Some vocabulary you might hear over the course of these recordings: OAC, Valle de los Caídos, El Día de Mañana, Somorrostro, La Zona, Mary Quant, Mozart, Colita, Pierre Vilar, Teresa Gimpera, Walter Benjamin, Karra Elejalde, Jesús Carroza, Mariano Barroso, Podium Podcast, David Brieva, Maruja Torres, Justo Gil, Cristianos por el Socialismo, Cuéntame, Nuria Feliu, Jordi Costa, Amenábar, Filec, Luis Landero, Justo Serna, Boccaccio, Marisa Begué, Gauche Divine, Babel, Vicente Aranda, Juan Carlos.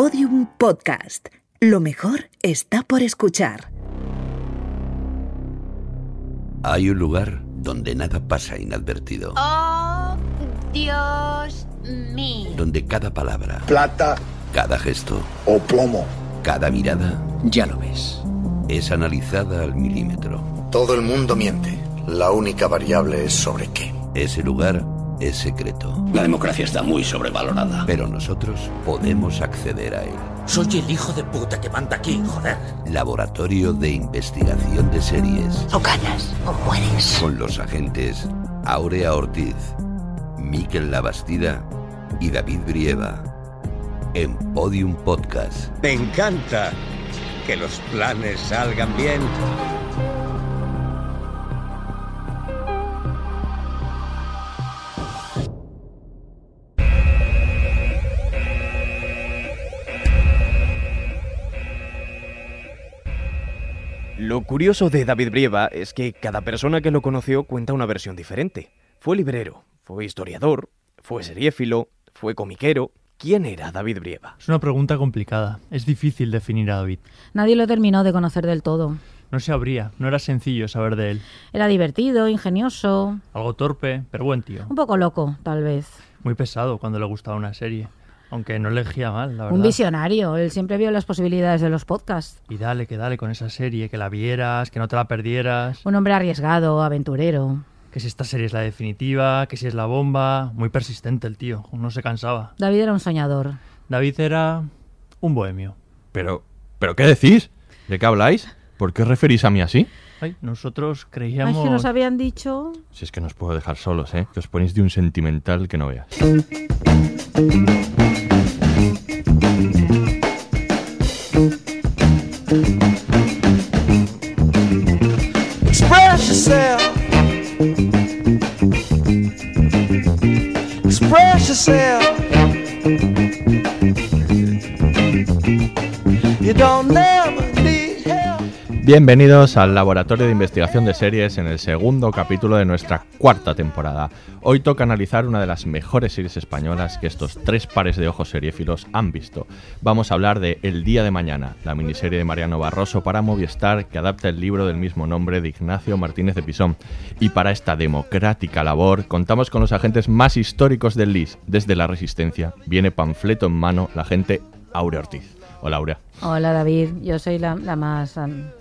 Podium Podcast. Lo mejor está por escuchar. Hay un lugar donde nada pasa inadvertido. ¡Oh, Dios mío! Donde cada palabra... plata. Cada gesto... o plomo. Cada mirada... ya lo ves. Es analizada al milímetro. Todo el mundo miente. La única variable es sobre qué. Ese lugar es secreto. La democracia está muy sobrevalorada. Pero nosotros podemos acceder a él. Soy el hijo de puta que manda aquí, joder. Laboratorio de investigación de series. O ganas o mueres. Con los agentes Aurea Ortiz, Mikel Labastida y David Brieva. En Podium Podcast. Me encanta que los planes salgan bien. Lo curioso de David Brieva es que cada persona que lo conoció cuenta una versión diferente. Fue librero, fue historiador, fue seriéfilo, fue comiquero... ¿Quién era David Brieva? Es una pregunta complicada. Es difícil definir a David. Nadie lo terminó de conocer del todo. No se abría. No era sencillo saber de él. Era divertido, ingenioso... algo torpe, pero buen tío. Un poco loco, tal vez. Muy pesado cuando le gustaba una serie. Aunque no elegía mal, la verdad. Un visionario. Él siempre vio las posibilidades de los podcasts. Y dale, que dale con esa serie. Que la vieras, que no te la perdieras. Un hombre arriesgado, aventurero... que si esta serie es la definitiva, que si es la bomba... Muy persistente el tío, no se cansaba. David era un soñador. David era un bohemio. ¿Pero qué decís? ¿De qué habláis? ¿Por qué os referís a mí así? Ay, nosotros creíamos... ay, que nos habían dicho... Si es que no os puedo dejar solos, ¿eh? Que os ponéis de un sentimental que no veas. Express yourself. Bienvenidos al Laboratorio de Investigación de Series en el segundo capítulo de nuestra cuarta temporada. Hoy toca analizar una de las mejores series españolas que estos tres pares de ojos seriéfilos han visto. Vamos a hablar de El Día de Mañana, la miniserie de Mariano Barroso para Movistar que adapta el libro del mismo nombre de Ignacio Martínez de Pisón. Y para esta democrática labor contamos con los agentes más históricos del LIS. Desde la Resistencia viene panfleto en mano la agente Aurea Ortiz. Hola, Aurea. Hola, David. Yo soy la más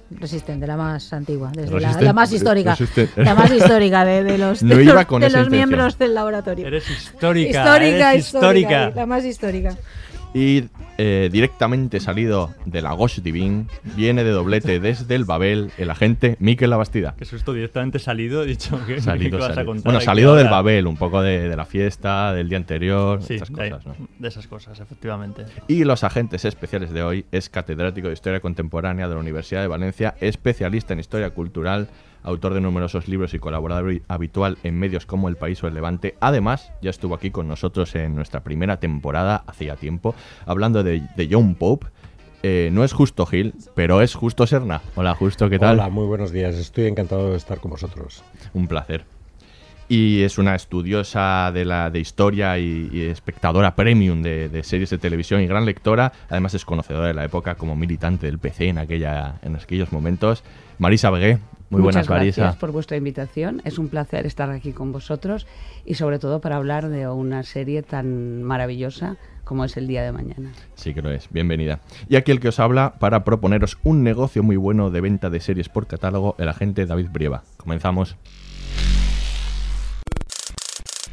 resistente, la más antigua, la más histórica. La más histórica de los miembros del laboratorio. Eres histórica. Eres histórica. La más histórica. Y directamente salido de la Gauche Divine, viene de doblete desde el Babel el agente Mikel Labastida. Qué susto, directamente salido, dicho que vas a contar. Bueno, salido del Babel, un poco de la fiesta, del día anterior, sí, estas cosas, ¿no? De esas cosas, efectivamente. Y los agentes especiales de hoy es catedrático de Historia Contemporánea de la Universidad de Valencia, especialista en Historia Cultural, autor de numerosos libros y colaborador habitual en medios como El País o El Levante. Además, ya estuvo aquí con nosotros en nuestra primera temporada, hacía tiempo, hablando de John Pope. No es Justo Gil, pero es Justo Serna. Hola, Justo, ¿qué tal? Hola, muy buenos días. Estoy encantado de estar con vosotros. Un placer. Y es una estudiosa de historia y espectadora premium de series de televisión y gran lectora. Además es conocedora de la época como militante del PC en aquellos momentos. Marisa Begué. Muy buenas, Marisa. Muchas gracias por vuestra invitación. Es un placer estar aquí con vosotros y sobre todo para hablar de una serie tan maravillosa como es El Día de Mañana. Sí que lo es. Bienvenida. Y aquí el que os habla para proponeros un negocio muy bueno de venta de series por catálogo, el agente David Brieva. Comenzamos.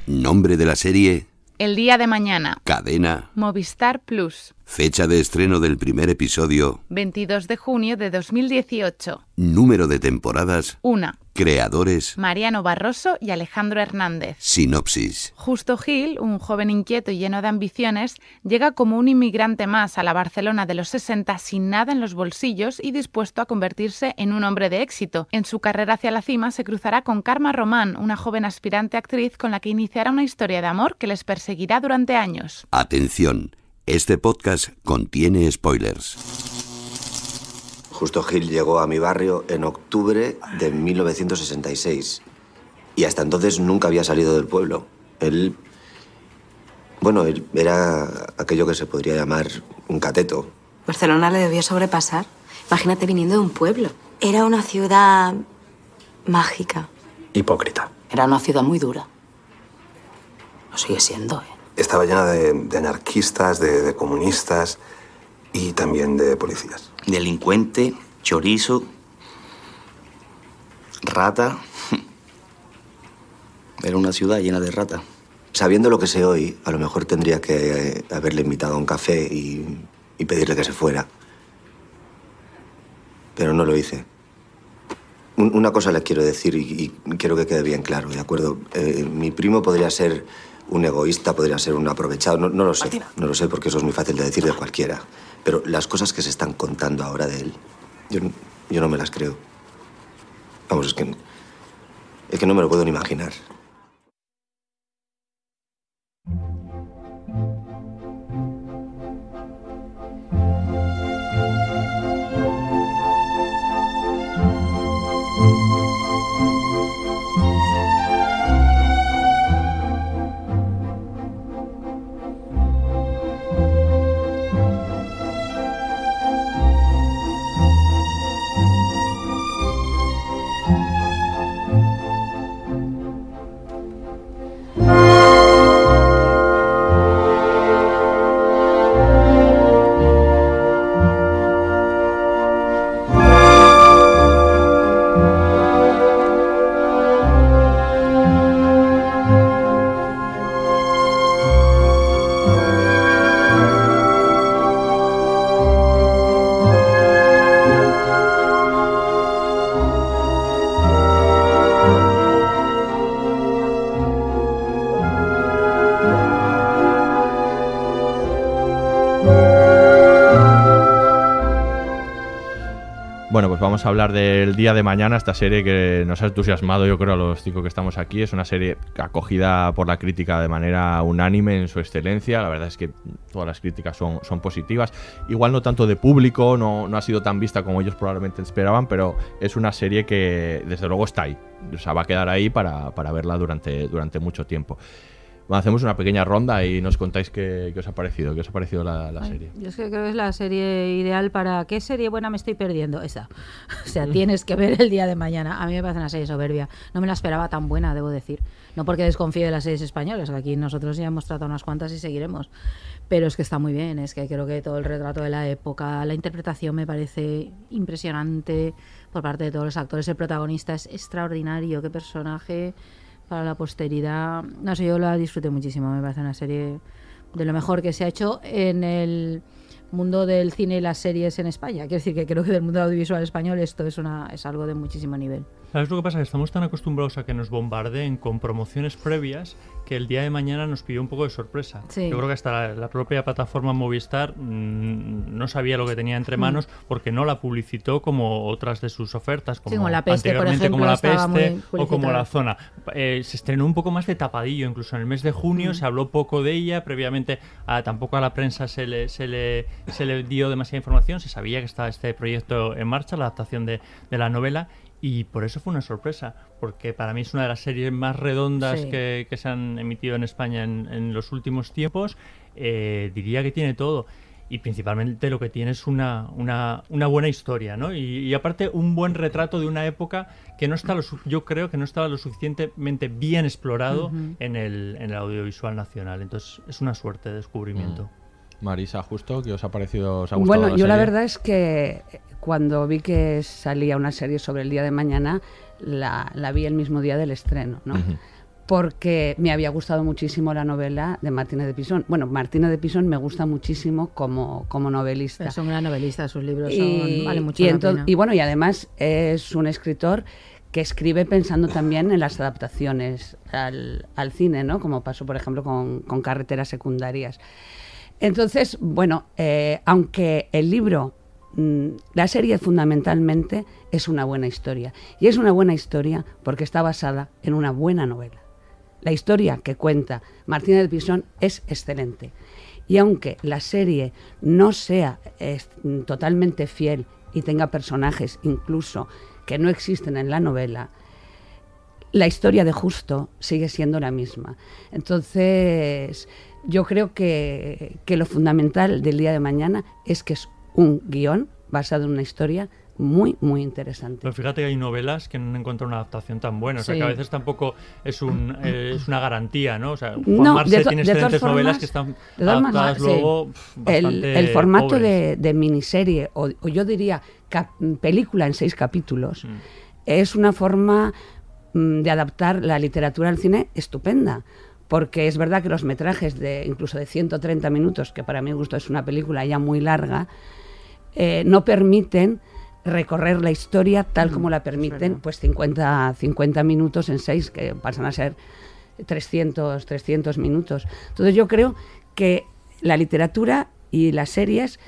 Nombre de la serie: El Día de Mañana. Cadena: Movistar Plus. Fecha de estreno del primer episodio: 22 de junio de 2018. Número de temporadas: 1. Creadores: Mariano Barroso y Alejandro Fernández. Sinopsis: Justo Gil, un joven inquieto y lleno de ambiciones, llega como un inmigrante más a la Barcelona de los 60 sin nada en los bolsillos y dispuesto a convertirse en un hombre de éxito. En su carrera hacia la cima se cruzará con Karma Román, una joven aspirante actriz con la que iniciará una historia de amor que les perseguirá durante años. Atención, este podcast contiene spoilers. Justo Gil llegó a mi barrio en octubre de 1966 y hasta entonces nunca había salido del pueblo. Él Bueno, era aquello que se podría llamar un cateto. Barcelona le debió sobrepasar. Imagínate viniendo de un pueblo. Era una ciudad mágica. Hipócrita. Era una ciudad muy dura. Lo sigue siendo, ¿eh? Estaba llena de anarquistas, de comunistas y también de policías. Delincuente, chorizo, rata. Era una ciudad llena de rata. Sabiendo lo que sé hoy, a lo mejor tendría que haberle invitado a un café y pedirle que se fuera. Pero no lo hice. Una cosa les quiero decir y quiero que quede bien claro, ¿de acuerdo? Mi primo podría ser un egoísta, podría ser un aprovechado, no lo sé. Martina. No lo sé porque eso es muy fácil de decir de cualquiera. Pero las cosas que se están contando ahora de él, yo no me las creo. Vamos, es que no me lo puedo ni imaginar. Vamos a hablar del Día de Mañana, esta serie que nos ha entusiasmado, yo creo, a los chicos que estamos aquí. Es una serie acogida por la crítica de manera unánime en su excelencia. La verdad es que todas las críticas son positivas. Igual no tanto de público, no ha sido tan vista como ellos probablemente esperaban, pero es una serie que desde luego está ahí. O sea, va a quedar ahí para verla durante mucho tiempo. Bueno, hacemos una pequeña ronda y nos contáis qué os ha parecido la serie. Yo es que creo que es la serie ideal para... ¿Qué serie buena me estoy perdiendo? Esa. O sea, tienes que ver El Día de Mañana. A mí me parece una serie soberbia. No me la esperaba tan buena, debo decir. No porque desconfíe de las series españolas, que aquí nosotros ya hemos tratado unas cuantas y seguiremos. Pero es que está muy bien. Es que creo que todo el retrato de la época, la interpretación me parece impresionante por parte de todos los actores. El protagonista es extraordinario. Qué personaje... para la posteridad. No sé, yo la disfruté muchísimo. Me parece una serie de lo mejor que se ha hecho en el mundo del cine y las series en España. Quiero decir que creo que del mundo audiovisual español esto es algo de muchísimo nivel. ¿Sabes lo que pasa? Que estamos tan acostumbrados a que nos bombardeen con promociones previas que El Día de Mañana nos pilló un poco de sorpresa. Sí. Yo creo que hasta la propia plataforma Movistar no sabía lo que tenía entre manos porque no la publicitó como otras de sus ofertas, como La Peste, por ejemplo, como La Peste o como La Zona. Se estrenó un poco más de tapadillo, incluso en el mes de junio se habló poco de ella, previamente tampoco a la prensa se le dio demasiada información, se sabía que estaba este proyecto en marcha, la adaptación de la novela. Y por eso fue una sorpresa, porque para mí es una de las series más redondas que se han emitido en España en los últimos tiempos. Diría que tiene todo. Y principalmente lo que tiene es una buena historia, ¿no? Y aparte un buen retrato de una época que yo creo que no estaba lo suficientemente bien explorado en el audiovisual nacional. Entonces es una suerte de descubrimiento. Marisa, Justo, ¿qué os ha parecido? ¿Os ha gustado la serie? Yo la verdad es que cuando vi que salía una serie sobre El Día de Mañana, la vi el mismo día del estreno, ¿no? Uh-huh. Porque me había gustado muchísimo la novela de Martínez de Pisón. Bueno, Martínez de Pisón me gusta muchísimo como novelista. Es un gran novelista, sus libros valen mucho la pena. Y bueno, y además es un escritor que escribe pensando también en las adaptaciones al cine, ¿no? Como pasó, por ejemplo, con Carreteras Secundarias. Entonces, bueno, aunque el libro... La serie fundamentalmente es una buena historia. Y es una buena historia porque está basada en una buena novela. La historia que cuenta Martínez de Pisón es excelente. Y aunque la serie no sea totalmente fiel y tenga personajes incluso que no existen en la novela, la historia de Justo sigue siendo la misma. Entonces, yo creo que lo fundamental del Día de Mañana es que es un guión basado en una historia muy, muy interesante. Pero fíjate que hay novelas que no encuentran una adaptación tan buena, o sea, sí, que a veces tampoco es un es una garantía, ¿no? O sea, Juan Marsé tiene excelentes novelas que están adaptadas luego bastante el formato pobres. De miniserie, o yo diría película en 6 capítulos, es una forma de adaptar la literatura al cine estupenda. Porque es verdad que los metrajes, incluso de 130 minutos, que para mi gusto es una película ya muy larga, no permiten recorrer la historia tal como la permiten pues 50 minutos en 6, que pasan a ser 300 minutos. Entonces yo creo que la literatura y las series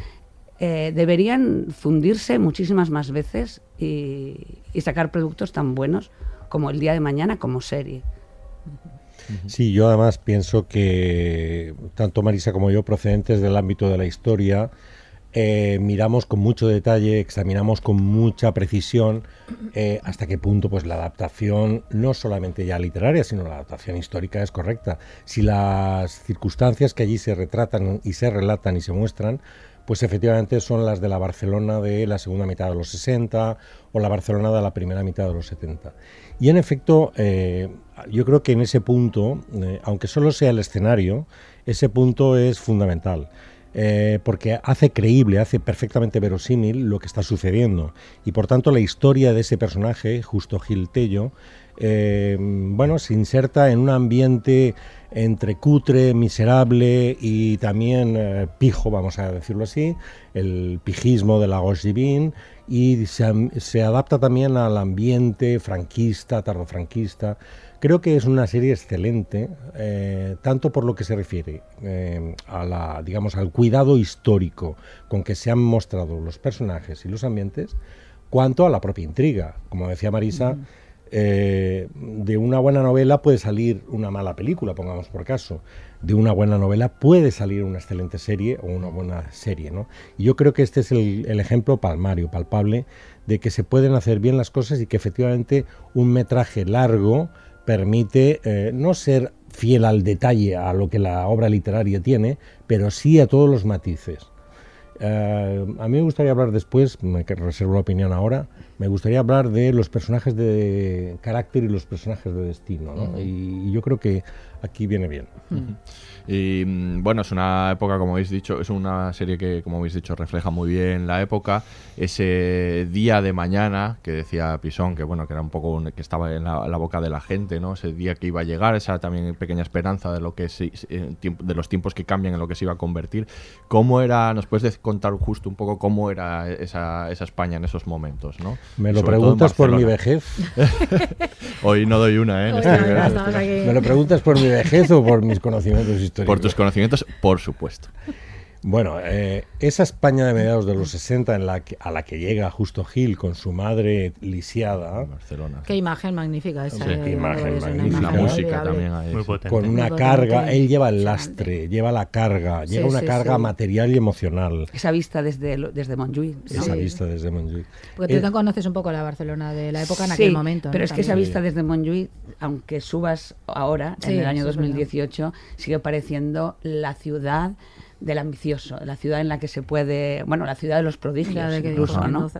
deberían fundirse muchísimas más veces y sacar productos tan buenos como El Día de Mañana como serie. Sí, yo además pienso que tanto Marisa como yo, procedentes del ámbito de la historia, miramos con mucho detalle, examinamos con mucha precisión hasta qué punto pues la adaptación, no solamente ya literaria, sino la adaptación histórica es correcta. Si las circunstancias que allí se retratan y se relatan y se muestran, pues efectivamente son las de la Barcelona de la segunda mitad de los 60 o la Barcelona de la primera mitad de los 70. Y en efecto, yo creo que en ese punto, aunque solo sea el escenario, ese punto es fundamental. Porque hace creíble, hace perfectamente verosímil lo que está sucediendo. Y por tanto la historia de ese personaje, Justo Gil, bueno, se inserta en un ambiente entre cutre, miserable y también pijo, vamos a decirlo así, el pijismo de la Gauche Divine, y se adapta también al ambiente franquista, tardofranquista. Creo que es una serie excelente, tanto por lo que se refiere a la, digamos, al cuidado histórico con que se han mostrado los personajes y los ambientes, cuanto a la propia intriga. Como decía Marisa, de una buena novela puede salir una mala película, pongamos por caso. De una buena novela puede salir una excelente serie o una buena serie, ¿no? Y yo creo que este es el ejemplo palmario, palpable, de que se pueden hacer bien las cosas y que efectivamente un metraje largo permite no ser fiel al detalle, a lo que la obra literaria tiene, pero sí a todos los matices. A mí me gustaría hablar después, me reservo la opinión ahora, me gustaría hablar de los personajes de carácter y los personajes de destino, ¿no? Y yo creo que aquí viene bien. Y bueno, es una época, como habéis dicho, es una serie que, como habéis dicho, refleja muy bien la época. Ese Día de Mañana que decía Pisón, que bueno, que era un poco que estaba en la boca de la gente, ¿no? Ese día que iba a llegar, esa también pequeña esperanza de lo que de los tiempos que cambian, en lo que se iba a convertir. ¿Cómo era? ¿Nos puedes contar justo un poco cómo era esa España en esos momentos, ¿no? Me lo preguntas por mi vejez. Hoy no doy una, ¿eh? Me lo preguntas por mi vejez o por mis conocimientos históricos. Por tus conocimientos, por supuesto. Bueno, esa España de mediados de los 60 a la que llega Justo Gil con su madre lisiada. Barcelona. Qué imagen magnífica esa. Sí. Qué imagen magnífica. La música también. Muy potente. Con una carga, él lleva el lastre, lleva la carga, lleva una carga material y emocional. Esa vista desde Montjuïc. ¿No? Esa vista desde Montjuïc. Porque tú conoces un poco la Barcelona de la época en aquel momento. Pero ¿no? Es que esa vista desde Montjuïc, aunque subas ahora, en el año 2018, sigue pareciendo la ciudad del ambicioso, la ciudad en la que se puede, bueno, la ciudad de los prodigios, incluso, ¿no?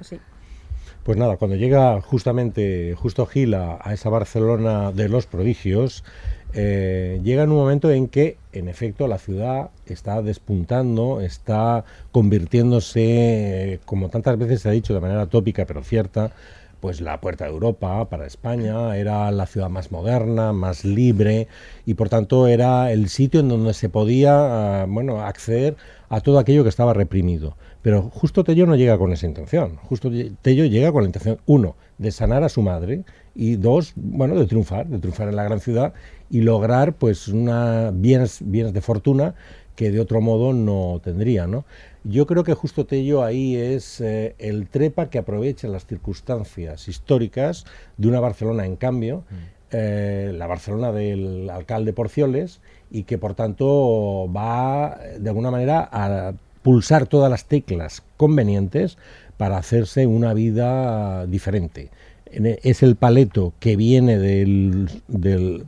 Pues nada, cuando llega Justo Gil a esa Barcelona de los prodigios, llega en un momento en que, en efecto, la ciudad está despuntando, está convirtiéndose, como tantas veces se ha dicho de manera tópica pero cierta, pues la puerta de Europa para España, era la ciudad más moderna, más libre y por tanto era el sitio en donde se podía acceder a todo aquello que estaba reprimido. Pero Justo Tello no llega con esa intención. Justo Tello llega con la intención, 1, de sanar a su madre y 2, de triunfar en la gran ciudad y lograr pues una bienes de fortuna que de otro modo no tendría, ¿no? Yo creo que Justo Tello ahí es el trepa que aprovecha las circunstancias históricas de una Barcelona en cambio, la Barcelona del alcalde Porcioles, y que por tanto va de alguna manera a pulsar todas las teclas convenientes para hacerse una vida diferente. Es el paleto que viene del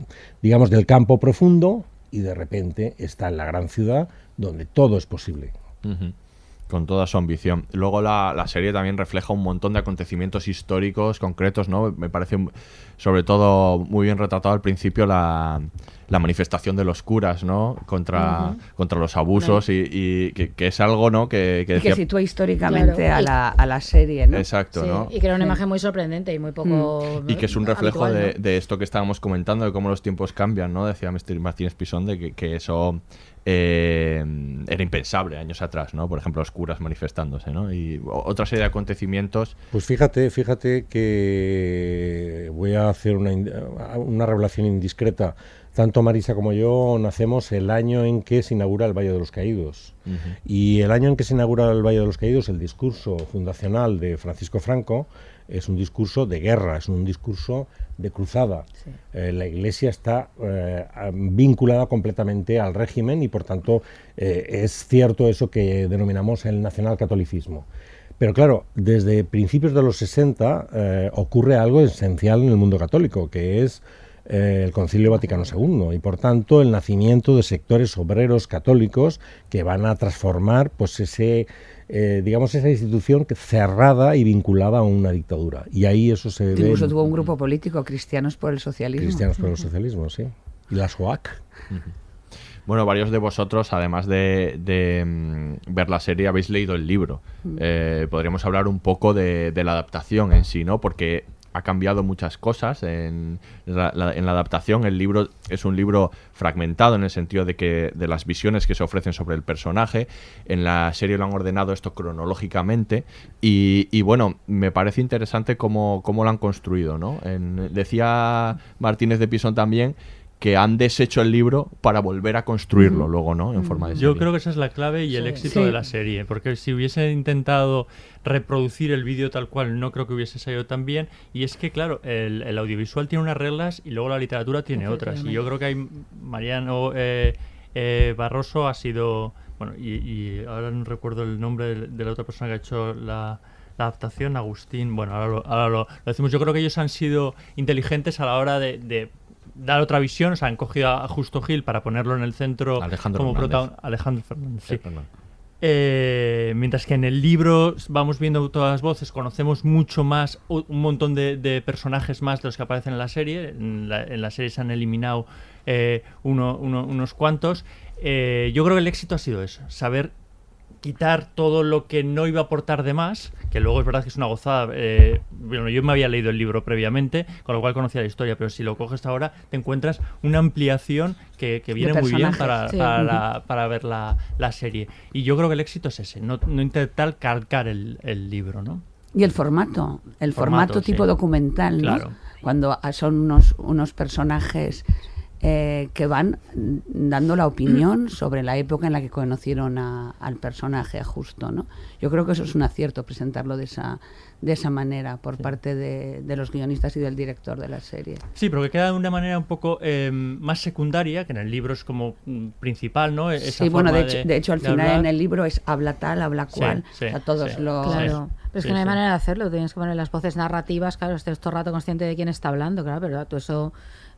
campo profundo, y de repente está en la gran ciudad donde todo es posible. Uh-huh. Con toda su ambición. Luego la serie también refleja un montón de acontecimientos históricos concretos, ¿no? Me parece sobre todo muy bien retratado al principio la manifestación de los curas, ¿no? Contra los abusos, claro. y que es algo, ¿no? que decía... que sitúa históricamente, claro, a la serie, ¿no? Exacto, sí, ¿no? Y que era una imagen muy sorprendente y muy poco y que es un reflejo habitual, ¿no? de esto que estábamos comentando, de cómo los tiempos cambian, ¿no? Decía Mr. Martínez Pisón de que eso... era impensable años atrás, ¿no? Por ejemplo, los curas manifestándose, ¿no? Y otra serie de acontecimientos. Pues fíjate que voy a hacer una revelación indiscreta. Tanto Marisa como yo nacemos el año en que se inaugura el Valle de los Caídos. Uh-huh. Y el año en que se inaugura el Valle de los Caídos, el discurso fundacional de Francisco Franco es un discurso de guerra, es un discurso de cruzada. Sí. La Iglesia está vinculada completamente al régimen y, por tanto, es cierto eso que denominamos el nacionalcatolicismo. Pero claro, desde principios de los 60 ocurre algo esencial en el mundo católico, que es el Concilio Vaticano II y, por tanto, el nacimiento de sectores obreros católicos que van a transformar, pues, esa institución cerrada y vinculada a una dictadura. Y ahí eso se ve... Incluso tuvo un grupo político, Cristianos por el Socialismo. Cristianos por el Socialismo, sí. Y las OAC. Bueno, varios de vosotros, además de ver la serie, habéis leído el libro. Podríamos hablar un poco de la adaptación en sí, ¿no? Porque ha cambiado muchas cosas en la adaptación. El libro es un libro fragmentado en el sentido de que de las visiones que se ofrecen sobre el personaje. En la serie lo han ordenado esto cronológicamente y bueno, me parece interesante cómo lo han construido, ¿no? Decía Martínez de Pisón también que han deshecho el libro para volver a construirlo luego, ¿no? En forma de serie. Yo creo que esa es la clave y el éxito de la serie, porque si hubiese intentado reproducir el vídeo tal cual, no creo que hubiese salido tan bien. Y es que, claro, el audiovisual tiene unas reglas y luego la literatura tiene otras. Y yo creo que Mariano Barroso ha sido... Bueno, y ahora no recuerdo el nombre de la otra persona que ha hecho la adaptación, Agustín. Bueno, ahora lo decimos. Yo creo que ellos han sido inteligentes a la hora de dar otra visión, o sea, han cogido a Justo Gil para ponerlo en el centro, Alejandro Fernández, sí. Mientras que en el libro vamos viendo todas las voces, conocemos mucho más, un montón de personajes más de los que aparecen en la serie. En la serie se han eliminado unos cuantos. Yo creo que el éxito ha sido eso, saber quitar todo lo que no iba a aportar de más, que luego es verdad que es una gozada. Bueno, yo me había leído el libro previamente, con lo cual conocía la historia, pero si lo coges ahora te encuentras una ampliación que viene muy bien para ver la serie. Y yo creo que el éxito es ese, no intentar calcar el libro, ¿no? Y el formato, tipo documental, claro, ¿no? Cuando son unos personajes... que van dando la opinión sobre la época en la que conocieron al personaje, a Justo, ¿no? Yo creo que eso es un acierto, presentarlo de esa manera por parte de los guionistas y del director de la serie. Sí, pero que queda de una manera un poco más secundaria, que en el libro es como principal, ¿no? Esa sí, bueno, de hecho al final hablar... en el libro es habla tal, habla cual, a todos los... Claro. Pero es que no hay manera de hacerlo, tienes que poner las voces narrativas, claro, estés todo el rato consciente de quién está hablando, claro, pero tú eso...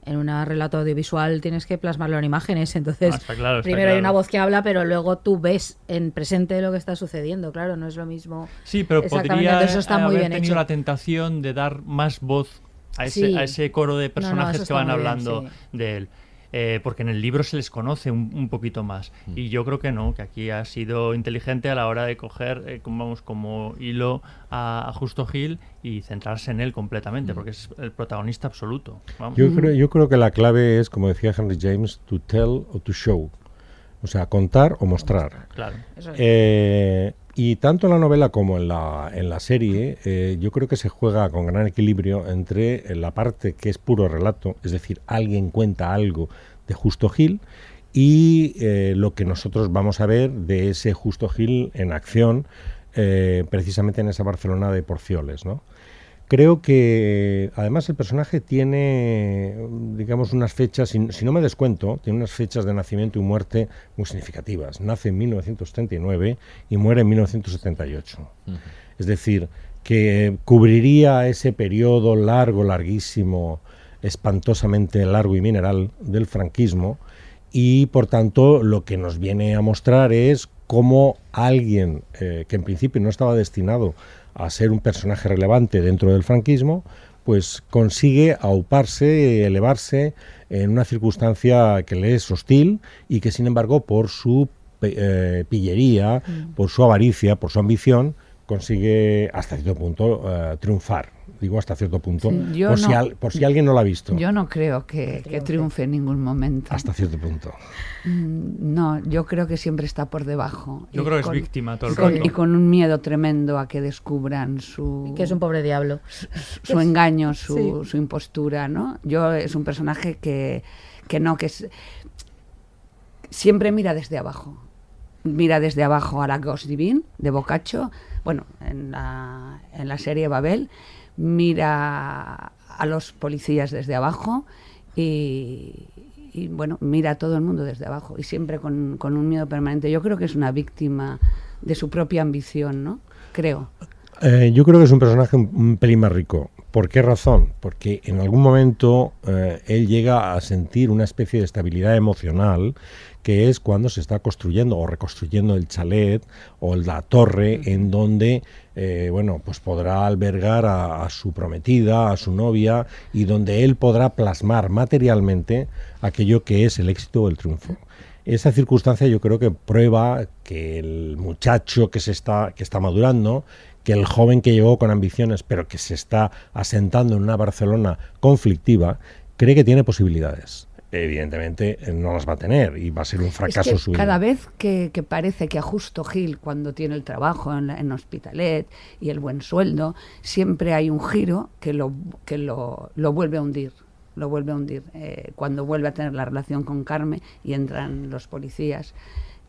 En un relato audiovisual tienes que plasmarlo en imágenes, entonces está claro. Hay una voz que habla, pero luego tú ves en presente lo que está sucediendo, claro, no es lo mismo. Sí, pero podría eso está muy bien hecho. La tentación de dar más voz a ese coro de personajes que van hablando de él. Porque en el libro se les conoce un poquito más. Y yo creo que no, que aquí ha sido inteligente a la hora de coger como hilo a Justo Gil y centrarse en él completamente, porque es el protagonista absoluto. Vamos. Yo creo que la clave es, como decía Henry James, to tell o to show. O sea, contar o mostrar. Claro. Y tanto en la novela como en la serie, yo creo que se juega con gran equilibrio entre la parte que es puro relato, es decir, alguien cuenta algo de Justo Gil, y lo que nosotros vamos a ver de ese Justo Gil en acción, precisamente en esa Barcelona de Porcioles, ¿no? Creo que, además, el personaje tiene, digamos, unas fechas, si no me descuento, tiene unas fechas de nacimiento y muerte muy significativas. Nace en 1939 y muere en 1978. Uh-huh. Es decir, que cubriría ese periodo largo, larguísimo, espantosamente largo y mineral del franquismo, y por tanto lo que nos viene a mostrar es cómo alguien que en principio no estaba destinado a ser un personaje relevante dentro del franquismo, pues consigue auparse, elevarse en una circunstancia que le es hostil y que sin embargo por su pillería, por su avaricia, por su ambición, consigue hasta cierto punto triunfar. Digo hasta cierto punto, sí, por si alguien no lo ha visto. Yo no creo que triunfe en ningún momento. Hasta cierto punto. No, yo creo que siempre está por debajo. Yo creo que es víctima todo el rato. Y con un miedo tremendo a que descubran su... Que es un pobre diablo. Su engaño, su impostura, ¿no? Yo es un personaje que siempre mira desde abajo. Mira desde abajo a la Gauche Divine de Boccaccio, bueno, en la serie Babel, mira a los policías desde abajo y bueno, mira a todo el mundo desde abajo y siempre con un miedo permanente. Yo creo que es una víctima de su propia ambición, ¿no? Creo. Yo creo que es un personaje un pelín más rico. ¿Por qué razón? Porque en algún momento él llega a sentir una especie de estabilidad emocional, que es cuando se está construyendo o reconstruyendo el chalet o la torre en donde bueno, pues podrá albergar a su prometida, a su novia, y donde él podrá plasmar materialmente aquello que es el éxito o el triunfo. Esa circunstancia yo creo que prueba que el muchacho que está madurando, que el joven que llegó con ambiciones pero que se está asentando en una Barcelona conflictiva, cree que tiene posibilidades. Evidentemente no las va a tener y va a ser un fracaso su vida. Cada vez que parece que a Justo Gil, cuando tiene el trabajo en Hospitalet y el buen sueldo, siempre hay un giro que lo vuelve a hundir. Lo vuelve a hundir. Cuando vuelve a tener la relación con Carmen y entran los policías,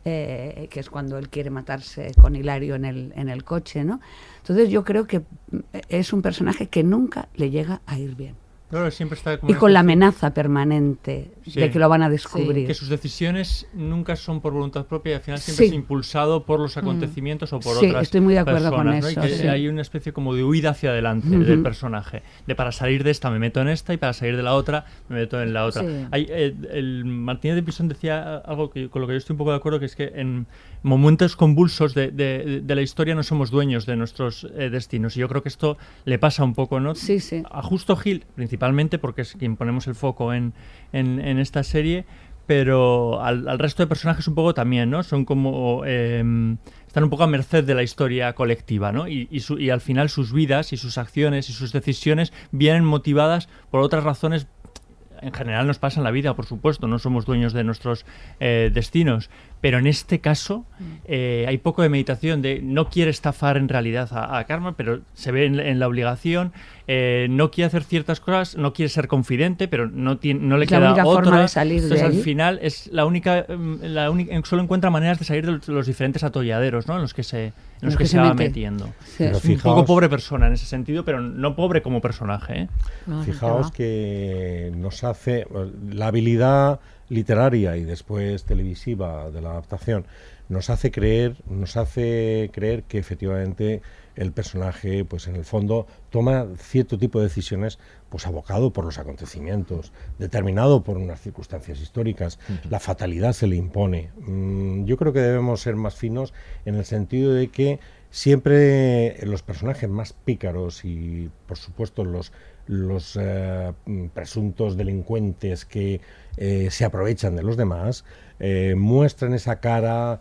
que es cuando él quiere matarse con Hilario en el coche, ¿no? Entonces yo creo que es un personaje que nunca le llega a ir bien. Claro, siempre está como y con la amenaza permanente de que lo van a descubrir. Sí. Que sus decisiones nunca son por voluntad propia y al final siempre es impulsado por los acontecimientos o por otras personas. Sí, estoy muy de acuerdo con eso. ¿No? Que hay una especie como de huida hacia adelante del personaje. De para salir de esta me meto en esta y para salir de la otra me meto en la otra. Sí. Hay, el Martínez de Pisón decía algo con lo que yo estoy un poco de acuerdo, que es que en momentos convulsos de la historia no somos dueños de nuestros destinos. Y yo creo que esto le pasa un poco, ¿no? Sí, sí. A Justo Gil, principalmente porque es quien ponemos el foco en esta serie, pero al resto de personajes un poco también, ¿no? Son como... están un poco a merced de la historia colectiva, ¿no? Y al final sus vidas y sus acciones y sus decisiones vienen motivadas por otras razones. En general nos pasa en la vida, por supuesto, no somos dueños de nuestros destinos. Pero en este caso hay poco de meditación, de no quiere estafar en realidad a Karma, pero se ve en la obligación, no quiere hacer ciertas cosas, no quiere ser confidente, pero no le queda otra. Forma de salir entonces de ahí. Al final es la única, solo encuentra maneras de salir de los diferentes atolladeros, ¿no? en los que se va metiendo. Sí. Es un poco pobre persona en ese sentido, pero no pobre como personaje, ¿eh? No, fijaos que nos hace la habilidad literaria y después televisiva de la adaptación, nos hace creer que efectivamente el personaje, pues en el fondo, toma cierto tipo de decisiones, pues abocado por los acontecimientos, determinado por unas circunstancias históricas, la fatalidad se le impone. Yo creo que debemos ser más finos en el sentido de que siempre los personajes más pícaros y, por supuesto, los presuntos delincuentes que se aprovechan de los demás, muestran esa cara,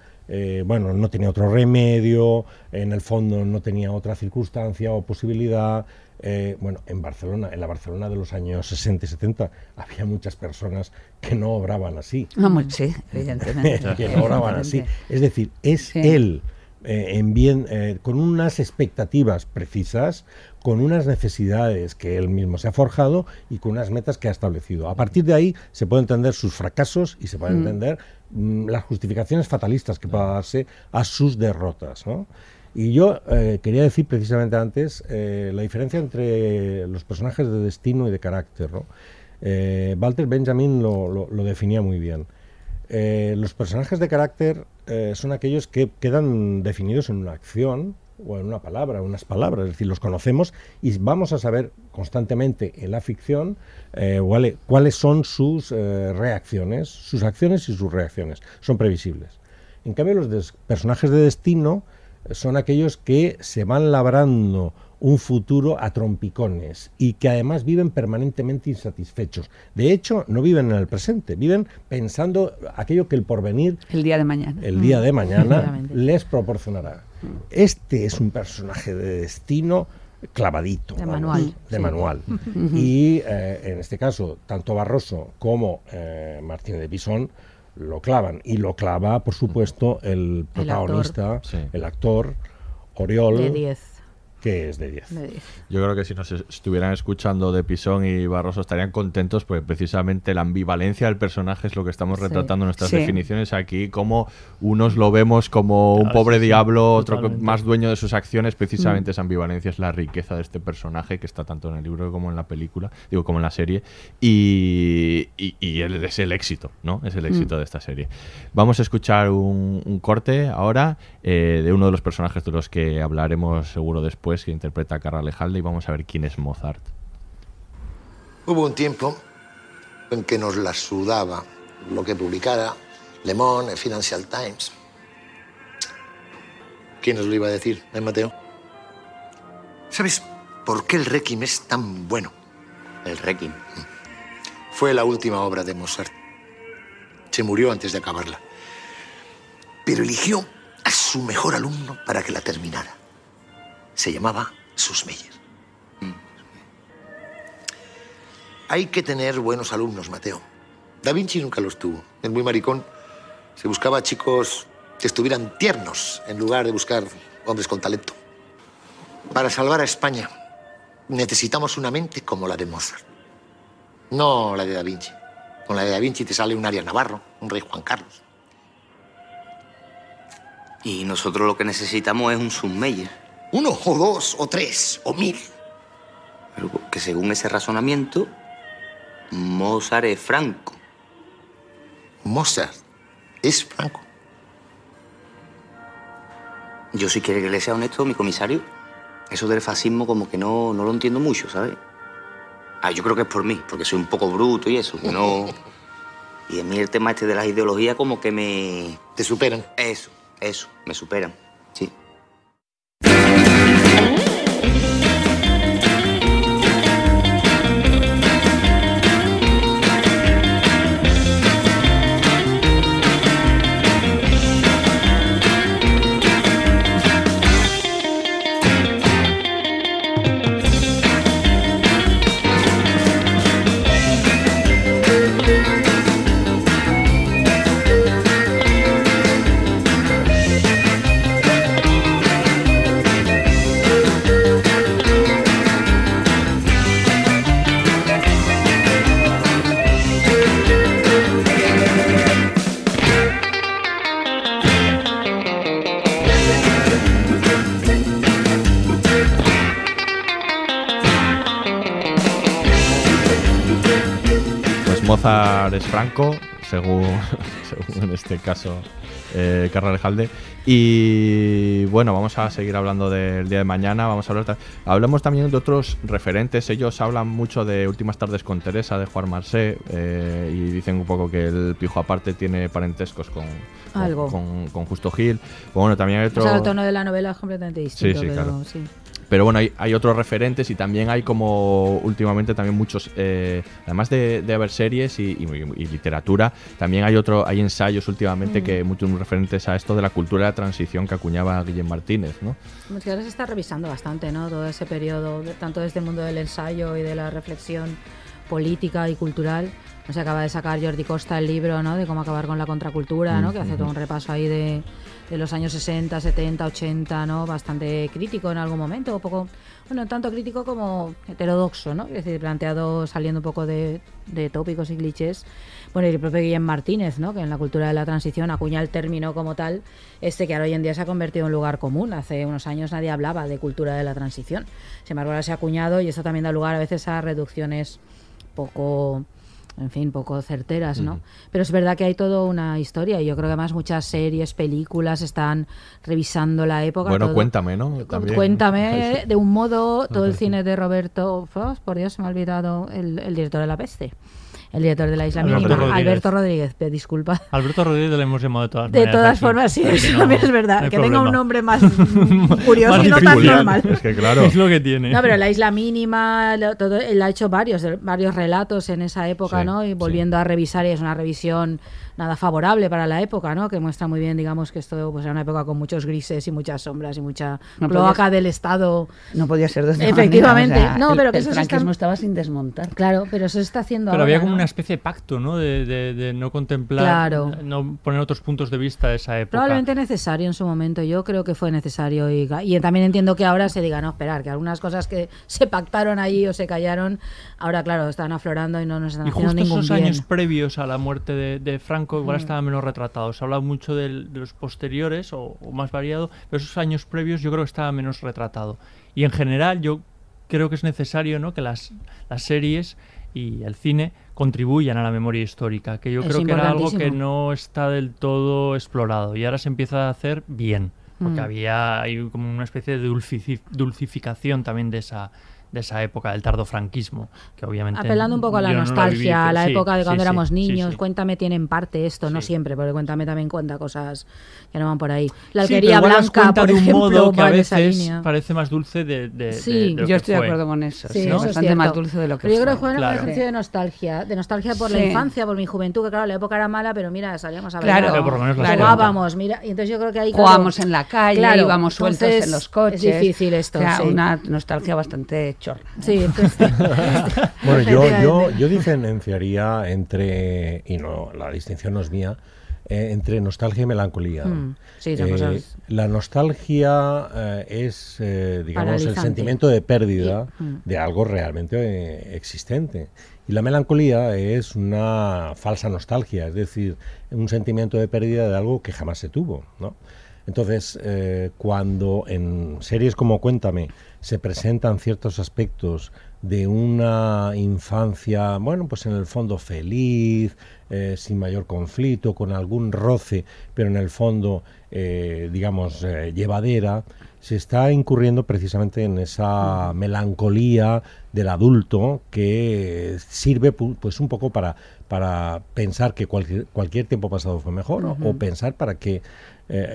bueno, no tenía otro remedio, en el fondo no tenía otra circunstancia o posibilidad. Bueno, en Barcelona, en la Barcelona de los años 60 y 70, había muchas personas que no obraban así. Vamos, sí, evidentemente. Que no obraban así. Es decir, es él. Con unas expectativas precisas, con unas necesidades que él mismo se ha forjado y con unas metas que ha establecido. A partir de ahí se pueden entender sus fracasos y se pueden entender las justificaciones fatalistas que pueda darse a sus derrotas, ¿no? Y yo quería decir precisamente antes la diferencia entre los personajes de destino y de carácter, ¿no? Walter Benjamin lo definía muy bien. Los personajes de carácter son aquellos que quedan definidos en una acción o en una palabra, unas palabras, es decir, los conocemos y vamos a saber constantemente en la ficción cuáles son sus reacciones, sus acciones y sus reacciones, son previsibles. En cambio, los personajes de destino son aquellos que se van labrando un futuro a trompicones y que además viven permanentemente insatisfechos. De hecho, no viven en el presente, viven pensando aquello que el porvenir, el día de mañana, les proporcionará. Este es un personaje de destino clavadito, de manual. Y en este caso, tanto Barroso como Martínez de Pisón lo clavan, y lo clava, por supuesto, el protagonista, el actor Oriol, de 10. Que es de 10. Yo creo que si nos estuvieran escuchando de Pisón y Barroso estarían contentos, porque precisamente la ambivalencia del personaje es lo que estamos retratando en nuestras definiciones aquí, como unos lo vemos como un pobre diablo, otro más dueño de sus acciones. Precisamente esa ambivalencia es la riqueza de este personaje, que está tanto en el libro como en la película, digo, como en la serie, y es el éxito, ¿no? Es el éxito de esta serie. Vamos a escuchar un corte ahora de uno de los personajes de los que hablaremos seguro después, que interpreta a Karra Elejalde, y vamos a ver quién es Mozart. Hubo un tiempo en que nos la sudaba lo que publicara Le Monde, el Financial Times. ¿Quién nos lo iba a decir, Mateo? ¿Sabes por qué el Requiem es tan bueno? El Requiem. Fue la última obra de Mozart. Se murió antes de acabarla. Pero eligió a su mejor alumno para que la terminara. Se llamaba Susmeyer. Hay que tener buenos alumnos, Mateo. Da Vinci nunca los tuvo. Es muy maricón. Se buscaba chicos que estuvieran tiernos en lugar de buscar hombres con talento. Para salvar a España necesitamos una mente como la de Mozart. No la de Da Vinci. Con la de Da Vinci te sale un Arias Navarro, un rey Juan Carlos. Y nosotros lo que necesitamos es un Susmeyer. Uno, o dos, o tres, o 1000. Pero que según ese razonamiento, Mozart es Franco. Mozart es Franco. Yo, si quiere que le sea honesto, mi comisario, eso del fascismo como que no lo entiendo mucho, ¿sabes? Yo creo que es por mí, porque soy un poco bruto y eso, que no... Y a mí el tema este de las ideologías como que me... Te superan. Eso, me superan, sí. Mozart es Franco, según en este caso Karra Elejalde. Y bueno, vamos a seguir hablando del Día de Mañana. Vamos a hablar, hablamos también de otros referentes. Ellos hablan mucho de Últimas tardes con Teresa, de Juan Marsé, y dicen un poco que el pijo aparte tiene parentescos con Justo Gil. Bueno, también hay otro... O sea, el tono de la novela es completamente distinto. Sí, pero, claro. Sí. Pero bueno, hay otros referentes, y también hay, como últimamente también muchos, además de haber series y literatura, también hay ensayos últimamente que muchos referentes a esto de la cultura de la transición que acuñaba Guillem Martínez, ¿no? Muchas veces se está revisando bastante, ¿no? Todo ese periodo, tanto desde el mundo del ensayo y de la reflexión política y cultural. Se acaba de sacar Jordi Costa el libro, ¿no?, de cómo acabar con la contracultura, ¿no?, que hace todo un repaso ahí de los años 60, 70, 80, ¿no?, bastante crítico en algún momento, tanto crítico como heterodoxo, ¿no?, es decir, planteado saliendo un poco de tópicos y clichés. Bueno, y el propio Guillem Martínez, ¿no?, que en la cultura de la transición acuña el término como tal, que ahora hoy en día se ha convertido en un lugar común. Hace unos años nadie hablaba de cultura de la transición. Sin embargo, ahora se ha acuñado, y esto también da lugar a veces a reducciones poco... en fin, poco certeras, ¿no? Pero es verdad que hay toda una historia, y yo creo que además muchas series, películas están revisando la época. Bueno, todo. Cuéntame, ¿no? También. Cuéntame, de un modo, todo el cine de Roberto Fox, por Dios, se me ha olvidado el director de La Peste. El director de La Isla Mínima, Alberto Rodríguez, te disculpa. Alberto Rodríguez le hemos llamado de todas maneras. De todas formas, sí, eso también es verdad. Que tenga un nombre más curioso más y no tan normal. Es que claro. Es lo que tiene. No, pero La Isla Mínima, todo, él ha hecho varios relatos en esa época, sí, ¿no? Y volviendo a revisar, y es una revisión nada favorable para la época, ¿no? Que muestra muy bien, digamos, que esto pues era una época con muchos grises y muchas sombras y mucha cloaca del Estado. No podía ser de otra manera. Efectivamente. O sea, no, pero el franquismo estaba sin desmontar. Claro, pero eso se está haciendo ahora. Pero había como una especie de pacto, ¿no? De no contemplar, claro, no poner otros puntos de vista de esa época. Probablemente necesario en su momento. Yo creo que fue necesario, y también entiendo que ahora se diga, no, esperar, que algunas cosas que se pactaron allí o se callaron, ahora, claro, están aflorando y no nos están haciendo ningún bien. Y justo esos años previos a la muerte de Franco igual estaban menos retratados. Se ha hablado mucho de los posteriores o más variado, pero esos años previos yo creo que estaba menos retratado. Y en general yo creo que es necesario, ¿no?, que las series y el cine contribuyan a la memoria histórica, que yo creo que era algo que no está del todo explorado y ahora se empieza a hacer bien, porque hay como una especie de dulcificación también de esa época del tardofranquismo, que obviamente apelando un poco a la nostalgia, a la época de cuando éramos niños. Cuéntame tiene en parte esto, no siempre, porque Cuéntame también cuenta cosas que no van por ahí. La Alquería Blanca, por ejemplo, de un modo que a veces parece más dulce de lo yo que estoy fue. De acuerdo con eso, sí, ¿no? Eso es bastante más dulce de lo que pero fue. Yo creo que fue un ejercicio de nostalgia por la infancia, por mi juventud, que claro, la época era mala, pero mira, salíamos a bailar, jugábamos, mira, y entonces yo creo que ahí jugábamos en la calle, íbamos sueltos en los coches. Es difícil esto, una nostalgia bastante chorra. Sí, entonces, bueno, yo diferenciaría entre, y no, la distinción no es mía, entre nostalgia y melancolía. Sí, la nostalgia es, digamos, el sentimiento de pérdida de algo realmente existente. Y la melancolía es una falsa nostalgia, es decir, un sentimiento de pérdida de algo que jamás se tuvo, ¿no? Entonces, cuando en series como Cuéntame se presentan ciertos aspectos de una infancia, bueno, pues en el fondo feliz, sin mayor conflicto, con algún roce, pero en el fondo, digamos, llevadera, se está incurriendo precisamente en esa melancolía del adulto que sirve pues un poco para pensar que cualquier tiempo pasado fue mejor, ¿no? O pensar para que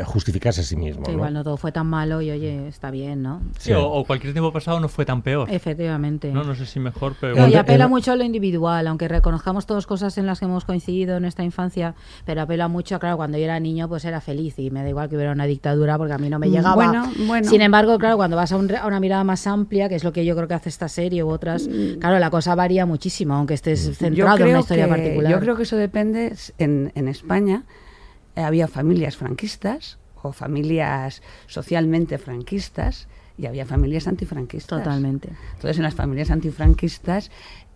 justificarse a sí mismo. Que igual no todo fue tan malo y oye, está bien, ¿no? Sí, o cualquier tiempo pasado no fue tan peor. Efectivamente. No sé si mejor, pero... Claro, y apela mucho a lo individual, aunque reconozcamos todas cosas en las que hemos coincidido en nuestra infancia, pero apela mucho, claro, cuando yo era niño pues era feliz y me da igual que hubiera una dictadura porque a mí no me llegaba. Bueno. Sin embargo, claro, cuando vas a una mirada más amplia, que es lo que yo creo que hace esta serie u otras, claro, la cosa varía muchísimo, aunque estés centrado en una historia particular. Yo creo que eso depende, en España... Había familias franquistas o familias socialmente franquistas y había familias antifranquistas. Totalmente. Entonces, en las familias antifranquistas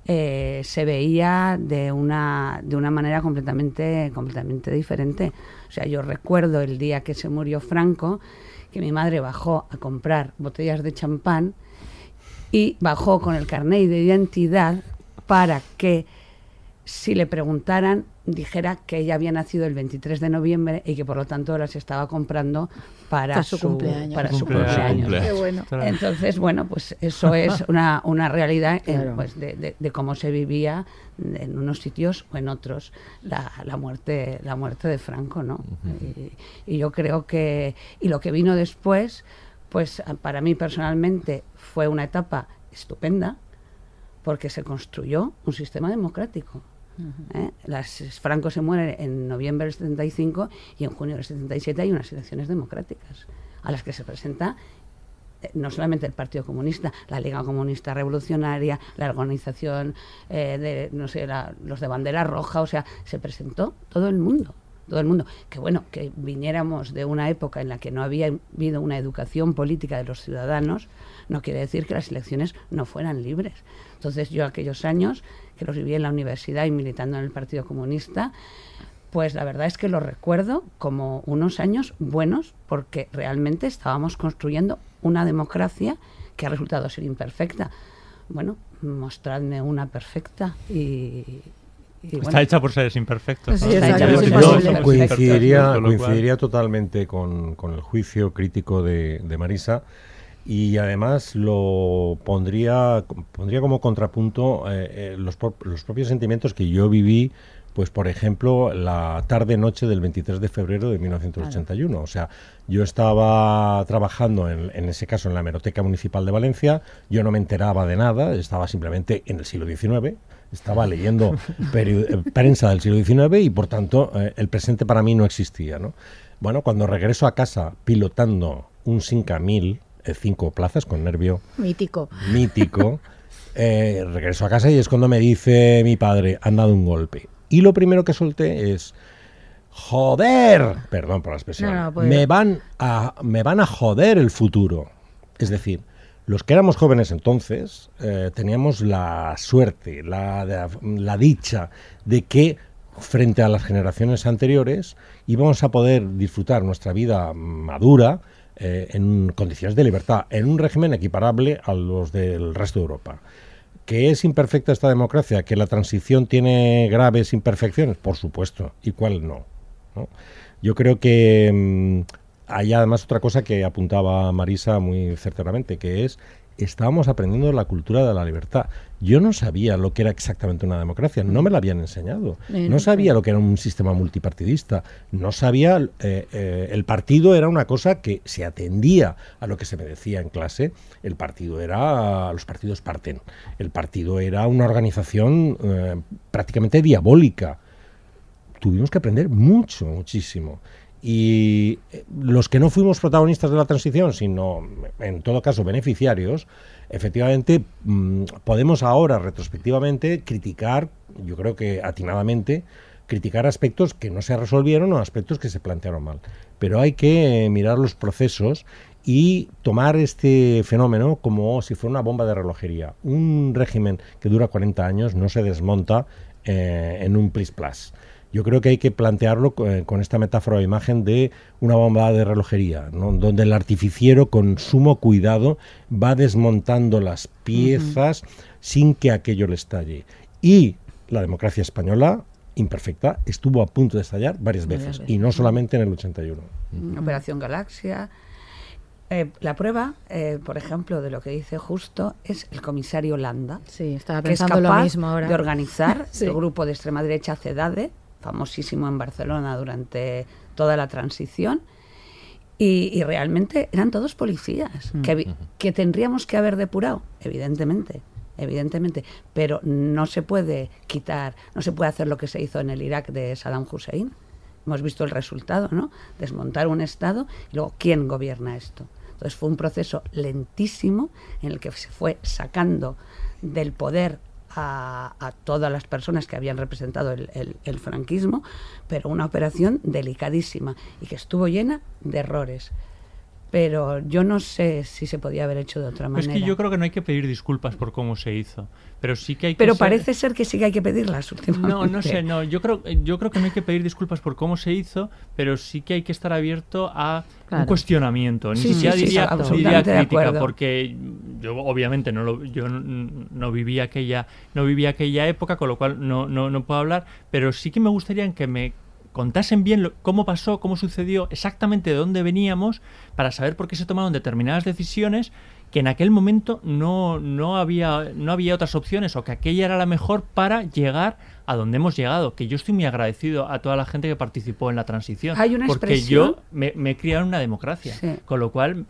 se veía de una manera completamente diferente. O sea, yo recuerdo el día que se murió Franco, que mi madre bajó a comprar botellas de champán y bajó con el carnet de identidad para que, si le preguntaran, dijera que ella había nacido el 23 de noviembre y que por lo tanto las estaba comprando para su cumpleaños. Qué bueno. Entonces, bueno, pues eso es una realidad, claro, pues de cómo se vivía en unos sitios o en otros la muerte de Franco, ¿no? Y yo creo que... Y lo que vino después, pues para mí personalmente fue una etapa estupenda porque se construyó un sistema democrático. Franco se muere en noviembre del 75 y en junio del 77 hay unas elecciones democráticas a las que se presenta no solamente el Partido Comunista, la Liga Comunista Revolucionaria, la organización los de Bandera Roja, o sea, se presentó todo el mundo. Que bueno, que viniéramos de una época en la que no había habido una educación política de los ciudadanos, no quiere decir que las elecciones no fueran libres. Entonces yo aquellos años, que los viví en la universidad y militando en el Partido Comunista, pues la verdad es que los recuerdo como unos años buenos, porque realmente estábamos construyendo una democracia que ha resultado ser imperfecta. Bueno, mostradme una perfecta y... Está hecha por seres imperfectos. ¿No? Sí, yo coincidiría totalmente con el juicio crítico de Marisa, y además lo pondría como contrapunto los propios sentimientos que yo viví, pues por ejemplo, la tarde-noche del 23 de febrero de 1981. Claro. O sea, yo estaba trabajando, en ese caso, en la Hemeroteca Municipal de Valencia. Yo no me enteraba de nada, estaba simplemente en el siglo XIX. Estaba leyendo prensa del siglo XIX y, por tanto, el presente para mí no existía, ¿no? Bueno, cuando regreso a casa pilotando un Simca 1000, 5 plazas, con nervio... Mítico. Regreso a casa y es cuando me dice mi padre: han dado un golpe. Y lo primero que solté es: joder, perdón por la expresión, me van a joder el futuro. Es decir, los que éramos jóvenes entonces teníamos la suerte, la dicha de que frente a las generaciones anteriores íbamos a poder disfrutar nuestra vida madura en condiciones de libertad, en un régimen equiparable a los del resto de Europa. ¿Que es imperfecta esta democracia? ¿Que la transición tiene graves imperfecciones? Por supuesto. ¿Y cuál no? ¿No? Yo creo que hay además otra cosa que apuntaba Marisa muy certeramente, que es: estábamos aprendiendo la cultura de la libertad. Yo no sabía lo que era exactamente una democracia, no me la habían enseñado. No sabía lo que era un sistema multipartidista, no sabía... el partido era una cosa que se atendía a lo que se me decía en clase. El partido era... los partidos parten. El partido era una organización prácticamente diabólica. Tuvimos que aprender mucho, muchísimo. Y los que no fuimos protagonistas de la transición, sino en todo caso beneficiarios, efectivamente podemos ahora retrospectivamente criticar, yo creo que atinadamente, criticar aspectos que no se resolvieron o aspectos que se plantearon mal. Pero hay que mirar los procesos y tomar este fenómeno como si fuera una bomba de relojería. Un régimen que dura 40 años no se desmonta en un plis-plas. Yo creo que hay que plantearlo con esta metáfora o imagen de una bomba de relojería, ¿no? Donde el artificiero con sumo cuidado va desmontando las piezas sin que aquello le estalle. Y la democracia española, imperfecta, estuvo a punto de estallar varias veces. Y no solamente en el 81. Operación Galaxia. La prueba, por ejemplo, de lo que dice Justo es el comisario Landa, que es capaz lo mismo ahora de organizar el grupo de extrema derecha CEDADE, famosísimo en Barcelona durante toda la transición, y realmente eran todos policías que tendríamos que haber depurado, evidentemente, pero no se puede quitar, no se puede hacer lo que se hizo en el Irak de Saddam Hussein. Hemos visto el resultado, ¿no? Desmontar un Estado y luego ¿quién gobierna esto? Entonces fue un proceso lentísimo en el que se fue sacando del poder a todas las personas que habían representado el franquismo, pero una operación delicadísima y que estuvo llena de errores. Pero yo no sé si se podía haber hecho de otra manera. Es que yo creo que no hay que pedir disculpas por cómo se hizo, pero sí que hay que... Pero parece ser que sí que hay que pedirlas últimamente. No sé. Yo creo que no hay que pedir disculpas por cómo se hizo, pero sí que hay que estar abierto a un cuestionamiento. Ni siquiera diría crítica, porque yo obviamente no viví aquella época, con lo cual no puedo hablar, pero sí que me gustaría que me contasen bien cómo pasó, cómo sucedió, exactamente de dónde veníamos, para saber por qué se tomaron determinadas decisiones que en aquel momento no había otras opciones, o que aquella era la mejor para llegar a donde hemos llegado. Que yo estoy muy agradecido a toda la gente que participó en la transición, porque yo me he criado en una democracia, con lo cual...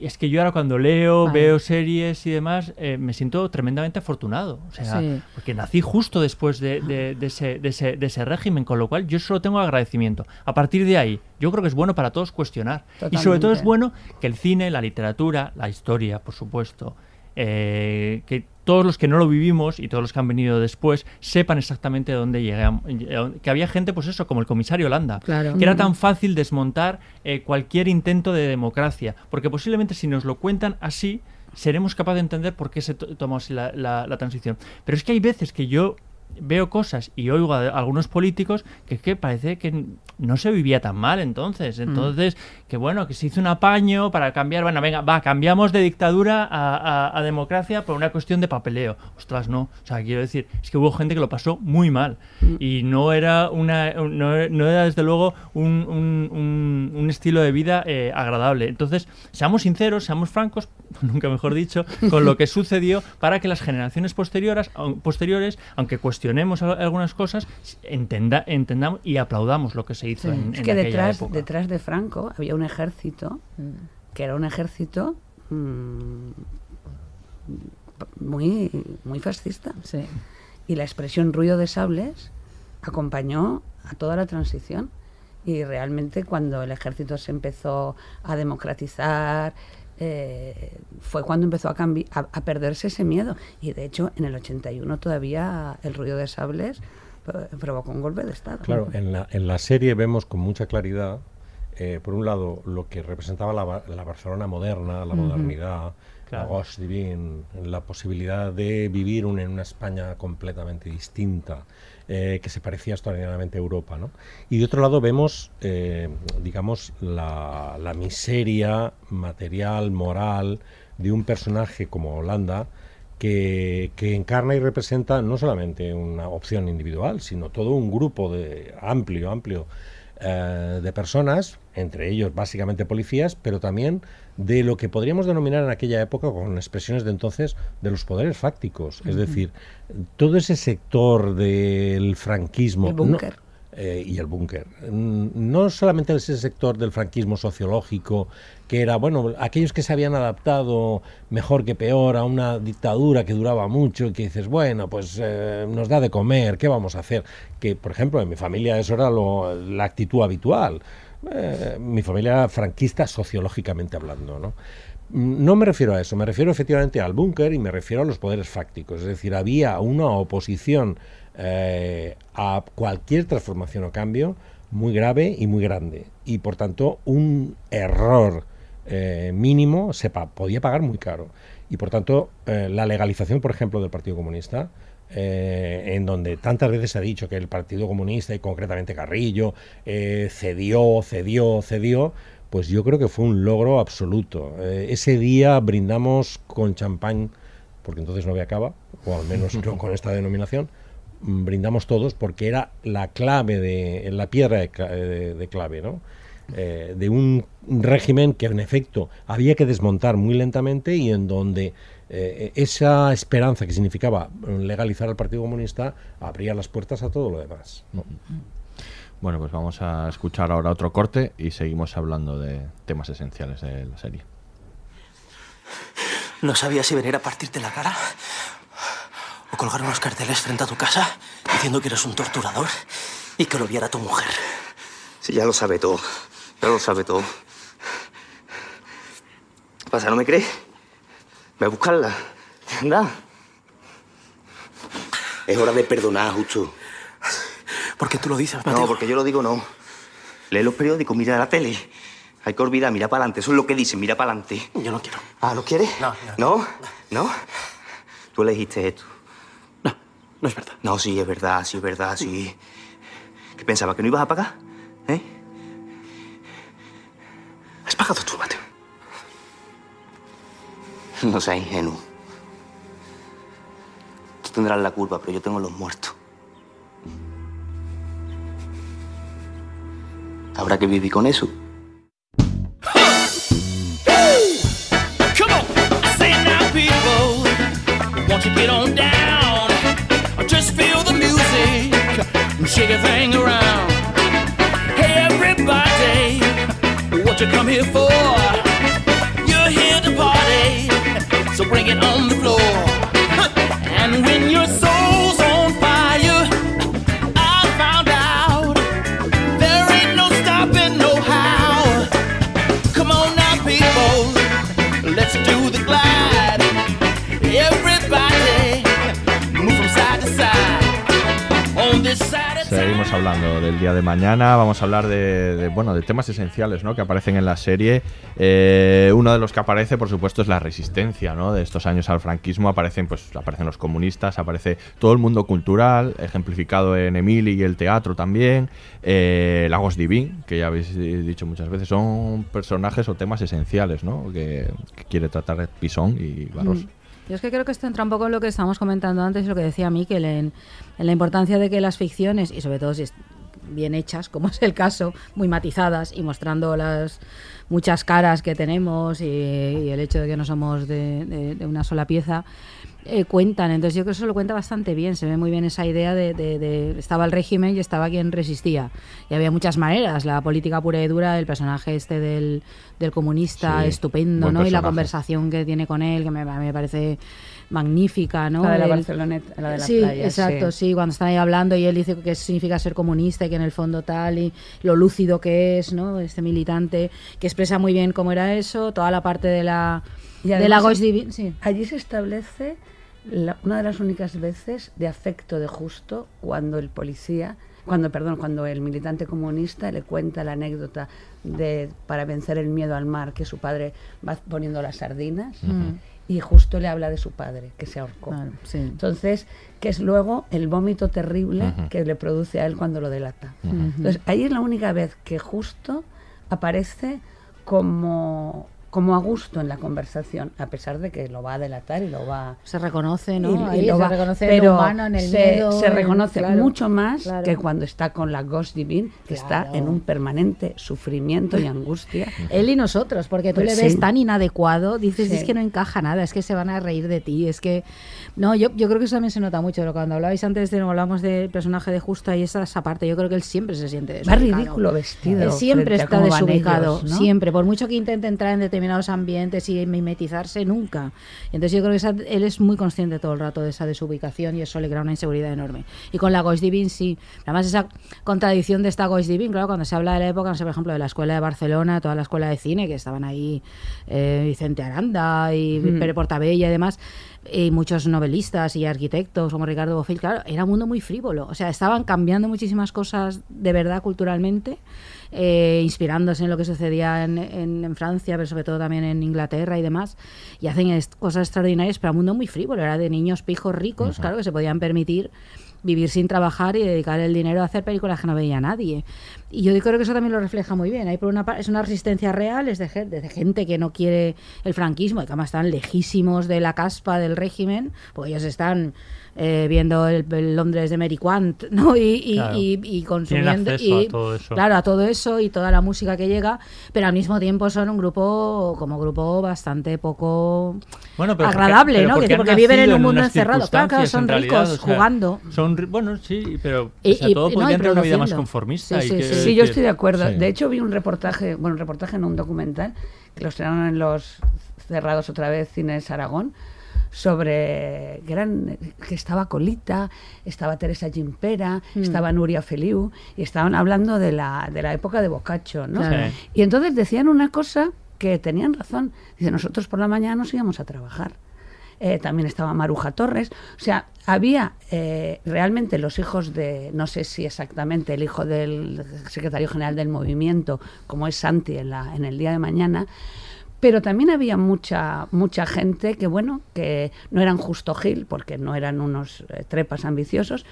es que yo ahora cuando veo series y demás, me siento tremendamente afortunado. O sea, porque nací justo después de ese régimen, con lo cual yo solo tengo agradecimiento. A partir de ahí, yo creo que es bueno para todos cuestionar. Totalmente. Y sobre todo es bueno que el cine, la literatura, la historia, por supuesto, que todos los que no lo vivimos y todos los que han venido después sepan exactamente de dónde llegamos. Que había gente, pues eso, como el comisario Landa, que era tan fácil desmontar cualquier intento de democracia, porque posiblemente si nos lo cuentan así seremos capaces de entender por qué se tomó así la transición. Pero es que hay veces que yo veo cosas y oigo a algunos políticos que parece que no se vivía tan mal entonces. Entonces, que bueno, que se hizo un apaño para cambiar. Bueno, venga, va, cambiamos de dictadura a democracia por una cuestión de papeleo. Ostras, no. O sea, quiero decir, es que hubo gente que lo pasó muy mal. Y no era, no era desde luego, un estilo de vida agradable. Entonces, seamos sinceros, seamos francos, nunca mejor dicho, con lo que sucedió para que las generaciones posteriores, aunque cuestionemos algunas cosas, entendamos y aplaudamos lo que se hizo en aquella época. Es que detrás de Franco había un ejército que era un ejército muy, muy fascista. Sí. Y la expresión ruido de sables acompañó a toda la transición. Y realmente cuando el ejército se empezó a democratizar, fue cuando empezó a perderse ese miedo. Y de hecho en el 81 todavía el ruido de sables provocó un golpe de Estado. Claro, en la serie vemos con mucha claridad, por un lado, lo que representaba la Barcelona moderna, la modernidad, claro, la Gauche Divine, la posibilidad de vivir en una España completamente distinta, que se parecía extraordinariamente a Europa, ¿no? Y de otro lado vemos, digamos, la miseria material, moral, de un personaje como Holanda, que encarna y representa no solamente una opción individual, sino todo un grupo amplio de personas, entre ellos básicamente policías, pero también de lo que podríamos denominar en aquella época, con expresiones de entonces, de los poderes fácticos. Es decir, todo ese sector del franquismo... El búnker. Y el búnker. No solamente ese sector del franquismo sociológico, que era, bueno, aquellos que se habían adaptado mejor que peor a una dictadura que duraba mucho y que dices, bueno, pues nos da de comer, ¿qué vamos a hacer? Que, por ejemplo, en mi familia eso era la actitud habitual. Mi familia era franquista sociológicamente hablando, ¿no? No me refiero a eso, me refiero efectivamente al búnker y me refiero a los poderes fácticos. Es decir, había una oposición a cualquier transformación o cambio muy grave y muy grande, y por tanto un error mínimo podía pagar muy caro, y por tanto la legalización, por ejemplo, del Partido Comunista, en donde tantas veces se ha dicho que el Partido Comunista y concretamente Carrillo cedió, pues yo creo que fue un logro absoluto. Ese día brindamos con champán, porque entonces no había cava, o al menos no con esta denominación. Brindamos todos porque era la clave, la piedra de clave, ¿no? De un régimen que en efecto había que desmontar muy lentamente, y en donde esa esperanza que significaba legalizar al Partido Comunista abría las puertas a todo lo demás, ¿no? Bueno, pues vamos a escuchar ahora otro corte y seguimos hablando de temas esenciales de la serie. No sabía si venir a partirte la cara o colgar unos carteles frente a tu casa diciendo que eres un torturador y que lo viera tu mujer. Sí, ya lo sabe todo. Ya lo sabe todo. ¿Qué pasa? ¿No me crees? Ve a buscarla. Anda. Es hora de perdonar, Justo. ¿Por qué tú lo dices, Mateo? No, porque yo lo digo no. Lee los periódicos, mira la tele. Hay que olvidar, mira para adelante. Eso es lo que dicen, mira para adelante. Yo no quiero. Ah, ¿no quieres? No. ¿No? ¿No? Tú elegiste esto. No es verdad. No, sí, es verdad, sí, es verdad, sí. ¿Qué pensabas, que no ibas a pagar? ¿Eh? ¿Has pagado tú, Mateo? No seas ingenuo. Tú tendrás la culpa, pero yo tengo los muertos. Habrá que vivir con eso. Come on, say now, people, won't you get on down? Just feel the music and shake a thing around. Hey everybody, what you come here for? You're here to party, so bring it on the floor. And when your soul's on fire, I found out there ain't no stopping no how. Come on now people, let's do the glide. Everybody. Seguimos seguiremos hablando del Día de Mañana. Vamos a hablar de temas esenciales, ¿no?, que aparecen en la serie. Uno de los que aparece, por supuesto, es la resistencia, ¿no?, de estos años al franquismo. Aparecen los comunistas, aparece todo el mundo cultural, ejemplificado en Emili y el teatro también. La Gauche Divine, que ya habéis dicho muchas veces, son personajes o temas esenciales, ¿no?, que quiere tratar Pisón y Barroso. Yo es que creo que esto entra un poco en lo que estábamos comentando antes y lo que decía Mikel, en la importancia de que las ficciones, y sobre todo si bien hechas, como es el caso, muy matizadas y mostrando las muchas caras que tenemos y el hecho de que no somos de una sola pieza, cuentan. Entonces yo creo que eso lo cuenta bastante bien, se ve muy bien esa idea de estaba el régimen y estaba quien resistía. Y había muchas maneras, la política pura y dura, el personaje este del comunista, sí, estupendo, ¿no? Personaje. Y la conversación que tiene con él, que me parece magnífica, ¿no? La de la Barceloneta, la de la playa. Exacto, sí, cuando están ahí hablando y él dice que significa ser comunista y que en el fondo tal, y lo lúcido que es, ¿no?, este militante, que expresa muy bien cómo era eso, toda la parte de la Gauche Divine, sí. Allí se establece una de las únicas veces de afecto de Justo cuando el policía, cuando el militante comunista le cuenta la anécdota de para vencer el miedo al mar, que su padre va poniendo las sardinas. Uh-huh. Y Justo le habla de su padre, que se ahorcó. Claro, sí. Entonces, que es luego el vómito terrible, uh-huh, que le produce a él cuando lo delata. Uh-huh. Entonces, ahí es la única vez que Justo aparece como a gusto en la conversación, a pesar de que lo va a delatar y lo va... Se reconoce, ¿no? Reconoce en lo humano, en el miedo. Se reconoce mucho más, claro, que cuando está con la Gauche Divine, que claro, está en un permanente sufrimiento y angustia. Él y nosotros, porque tú le ves tan inadecuado, dices, es que no encaja nada, es que se van a reír de ti, es que... No, yo creo que eso también se nota mucho, pero cuando hablabais antes, hablamos del personaje de Justo y esa parte, yo creo que él siempre se siente desubicado. Va ridículo vestido. Él siempre está desubicado, ellos, ¿no?, siempre, por mucho que intente entrar en determinados ambientes y mimetizarse, nunca. Entonces yo creo que él es muy consciente todo el rato de esa desubicación y eso le crea una inseguridad enorme. Y con la Gauche Divine, sí. Además, esa contradicción de esta Gauche Divine, claro, cuando se habla de la época, no sé, por ejemplo, de la Escuela de Barcelona, toda la Escuela de Cine, que estaban ahí Vicente Aranda y Pere Portabella y demás, y muchos novelistas y arquitectos como Ricardo Bofill, claro, era un mundo muy frívolo. O sea, estaban cambiando muchísimas cosas de verdad culturalmente, inspirándose en lo que sucedía en Francia, pero sobre todo también en Inglaterra y demás, y hacen cosas extraordinarias, pero un mundo muy frívolo, era de niños pijos ricos, claro, que se podían permitir vivir sin trabajar y dedicar el dinero a hacer películas que no veía nadie. Y yo creo que eso también lo refleja muy bien. Hay por una es una resistencia real, es de gente que no quiere el franquismo y que además están lejísimos de la caspa del régimen, porque ellos están viendo el Londres de Mary Quant, ¿no?, y consumiendo y, a todo eso. Claro, a todo eso y toda la música que llega, pero al mismo tiempo son un grupo bastante poco agradable, ¿no? Porque viven en un mundo encerrado. Claro, son ricos, o sea, jugando. Bueno, sí, pero o sea, todo podría tener una vida más conformista. Sí, yo estoy de acuerdo. Sí. De hecho, vi un documental, que lo estrenaron en los cerrados otra vez Cines Aragón, sobre que estaba Colita, estaba Teresa Gimpera, estaba Nuria Feliu, y estaban hablando de la época de Boccaccio, ¿no? Sí. Y entonces decían una cosa que tenían razón. Dice, nosotros por la mañana nos íbamos a trabajar. También estaba Maruja Torres. O sea, había realmente los hijos de, no sé si exactamente el hijo del secretario general del movimiento, como es Santi en el Día de Mañana, pero también había mucha gente que, bueno, que no eran Justo Gil, porque no eran unos trepas ambiciosos,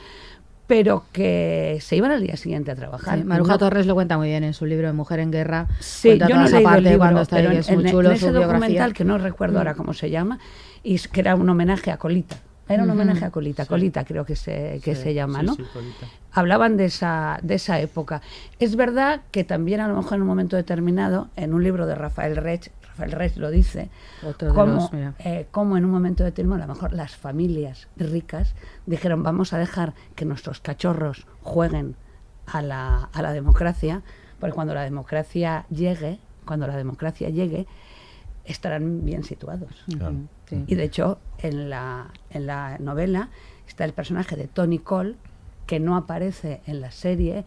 pero que se iban al día siguiente a trabajar. Sí, Maruja Torres lo cuenta muy bien en su libro de Mujer en Guerra. Sí, yo no leí el libro, cuando está ahí, es muy chulo, en ese documental, que no recuerdo ahora cómo se llama, y que era un homenaje a Colita. Era un homenaje a Colita, sí. Colita creo que se llama, sí, ¿no? Sí, Colita. Hablaban de esa época. Es verdad que también a lo mejor en un momento determinado, en un libro de Rafael Reig lo dice, como en un momento determinado a lo mejor las familias ricas dijeron, vamos a dejar que nuestros cachorros jueguen a la democracia, porque cuando la democracia llegue, estarán bien situados. Claro. Sí. Y de hecho, en la novela está el personaje de Tony Cole, que no aparece en la serie,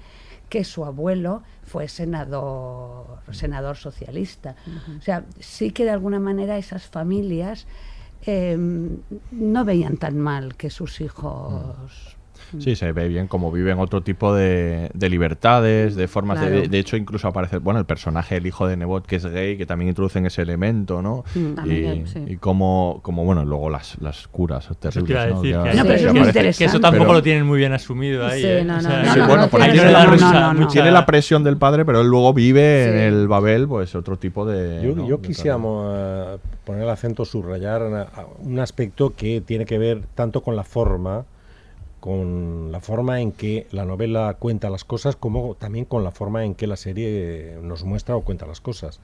que su abuelo fue senador socialista. Uh-huh. O sea, sí que de alguna manera esas familias no veían tan mal que sus hijos... Uh-huh. Sí, se ve bien cómo viven otro tipo de libertades, de formas claro. De hecho, incluso aparece, bueno, el personaje, el hijo de Nebot, que es gay, que también introducen ese elemento, ¿no? También, y como bueno, luego las curas terribles, eso te iba a decir, ¿no? Que eso tampoco lo tienen muy bien asumido ahí. Bueno, por ahí tiene la presión del padre, pero él luego vive en el Babel, pues otro tipo de... Yo quisiéramos poner el acento, subrayar un aspecto que tiene que ver tanto con la forma en que la novela cuenta las cosas, como también con la forma en que la serie nos muestra o cuenta las cosas.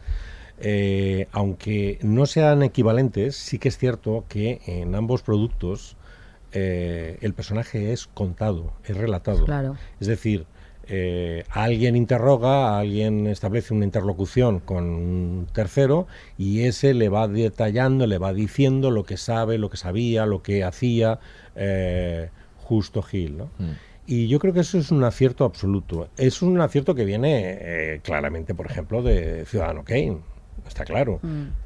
Aunque no sean equivalentes, sí que es cierto que en ambos productos el personaje es contado, es relatado. Claro. Es decir, alguien interroga, alguien establece una interlocución con un tercero y ese le va detallando, le va diciendo lo que sabe, lo que sabía, lo que hacía... Justo Gil, ¿no? Y yo creo que eso es un acierto absoluto. Es un acierto que viene claramente, por ejemplo, de Ciudadano Kane, está claro.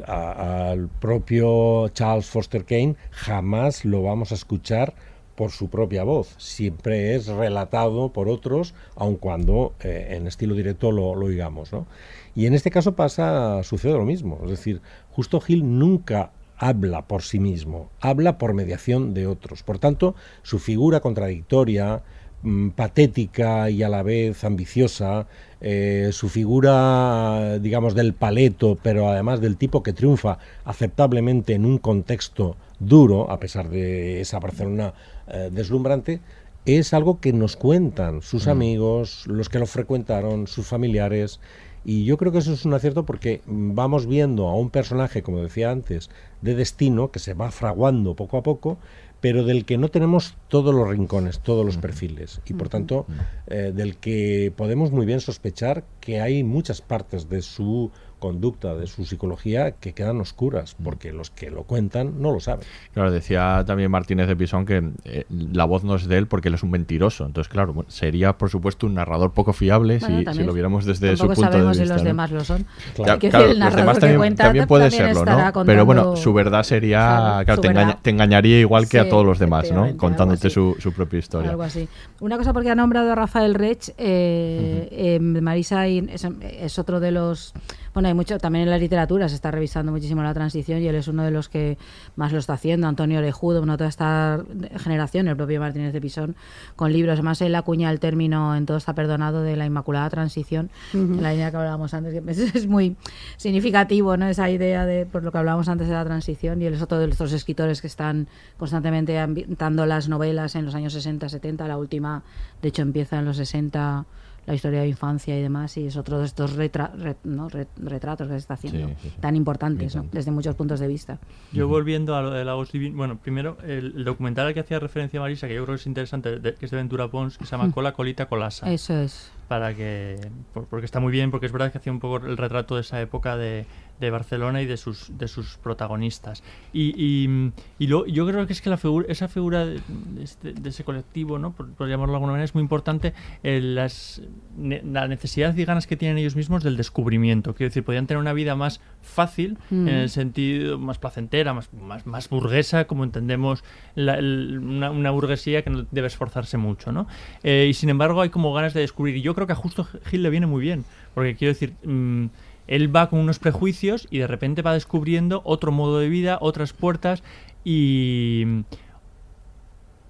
Al propio Charles Foster Kane jamás lo vamos a escuchar por su propia voz. Siempre es relatado por otros, aun cuando en estilo directo lo oigamos, ¿no? Y en este caso sucede lo mismo. Es decir, Justo Gil nunca habla por sí mismo, habla por mediación de otros. Por tanto, su figura contradictoria, patética y a la vez ambiciosa, su figura, digamos, del paleto, pero además del tipo que triunfa aceptablemente en un contexto duro, a pesar de esa Barcelona deslumbrante, es algo que nos cuentan sus amigos, los que lo frecuentaron, sus familiares. Y yo creo que eso es un acierto porque vamos viendo a un personaje, como decía antes, de destino, que se va fraguando poco a poco, pero del que no tenemos todos los rincones, todos los perfiles. Y por tanto, del que podemos muy bien sospechar que hay muchas partes de su conducta, de su psicología, que quedan oscuras, porque los que lo cuentan no lo saben. Claro, decía también Martínez de Pisón que la voz no es de él porque él es un mentiroso. Entonces, claro, sería, por supuesto, un narrador poco fiable, bueno, si lo viéramos desde su punto de vista. Tampoco sabemos si los demás lo son. Claro, el narrador que cuenta también puede serlo, ¿no? Pero bueno, su verdad sería... Claro, te engañaría igual que a todos los demás, ¿no? Contándote su propia historia. Algo así. Una cosa, porque ha nombrado a Rafael Reig, Marisa es otro de los... Bueno, hay mucho, también en la literatura se está revisando muchísimo la transición y él es uno de los que más lo está haciendo, Antonio Orejudo, toda esta generación, el propio Martínez de Pisón, con libros. Además, él acuña el término, en todo está perdonado, de la inmaculada transición, la línea que hablábamos antes, que es muy significativo, ¿no? Esa idea de, por lo que hablábamos antes, de la transición, y él es otro de estos escritores que están constantemente ambientando las novelas en los años 60, 70, la última, de hecho, empieza en los 60... la historia de infancia y demás, y es otro de estos retratos que se está haciendo, tan importantes, ¿no? Desde muchos puntos de vista. Yo volviendo a lo de la Gauche Divine, bueno, primero, el documental al que hacía referencia Marisa, que yo creo que es interesante, que es de Ventura Pons, que se llama Cola, Colita, Colasa. Eso es. Porque está muy bien, porque es verdad que hacía un poco el retrato de esa época de Barcelona y de sus protagonistas. Y yo creo que es que esa figura de ese colectivo, ¿no? Por llamarlo de alguna manera, es muy importante, la necesidad y ganas que tienen ellos mismos del descubrimiento. Quiero decir, podrían tener una vida más fácil, en el sentido más placentera, más burguesa, como entendemos una burguesía que no debe esforzarse mucho, ¿no? Y sin embargo hay como ganas de descubrir. Y yo creo que a Justo Gil le viene muy bien, porque quiero decir... él va con unos prejuicios y de repente va descubriendo otro modo de vida, otras puertas y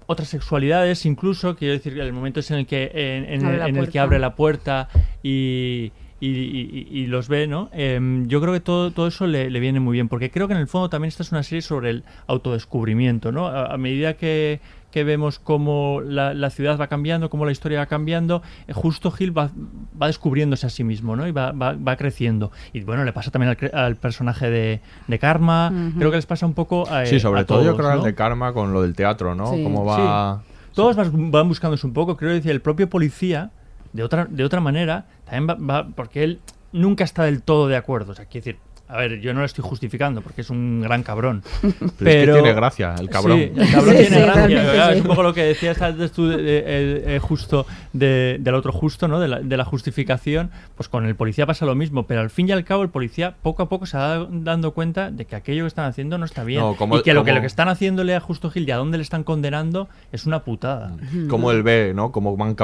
otras sexualidades incluso. Quiero decir, el momento es en el que, abre la puerta y los ve, ¿no? Yo creo que todo eso le viene muy bien, porque creo que en el fondo también esta es una serie sobre el autodescubrimiento, ¿no? A medida que vemos cómo la ciudad va cambiando, cómo la historia va cambiando, Justo Gil va descubriéndose a sí mismo, ¿no? Y va creciendo. Y bueno, le pasa también al personaje de Karma, creo que les pasa un poco a Sí, sobre a todo todos, yo creo, ¿no? El de Karma con lo del teatro, ¿no? Sí. Cómo va... Sí. Todos van buscándose un poco, creo decir, el propio policía, de otra manera, también va porque él nunca está del todo de acuerdo. O sea, quiero decir... A ver, yo no lo estoy justificando porque es un gran cabrón. Pero es que tiene gracia, el cabrón. Sí, el cabrón sí, tiene gracia. Sí. Es un poco lo que decías antes tú, justo, del otro justo, ¿no? De la justificación. Pues con el policía pasa lo mismo, pero al fin y al cabo el policía poco a poco se va dando cuenta de que aquello que están haciendo no está bien. No, y que lo que están haciéndole a Justo Gil y a dónde le están condenando es una putada. Como él ve, ¿no? Cómo van a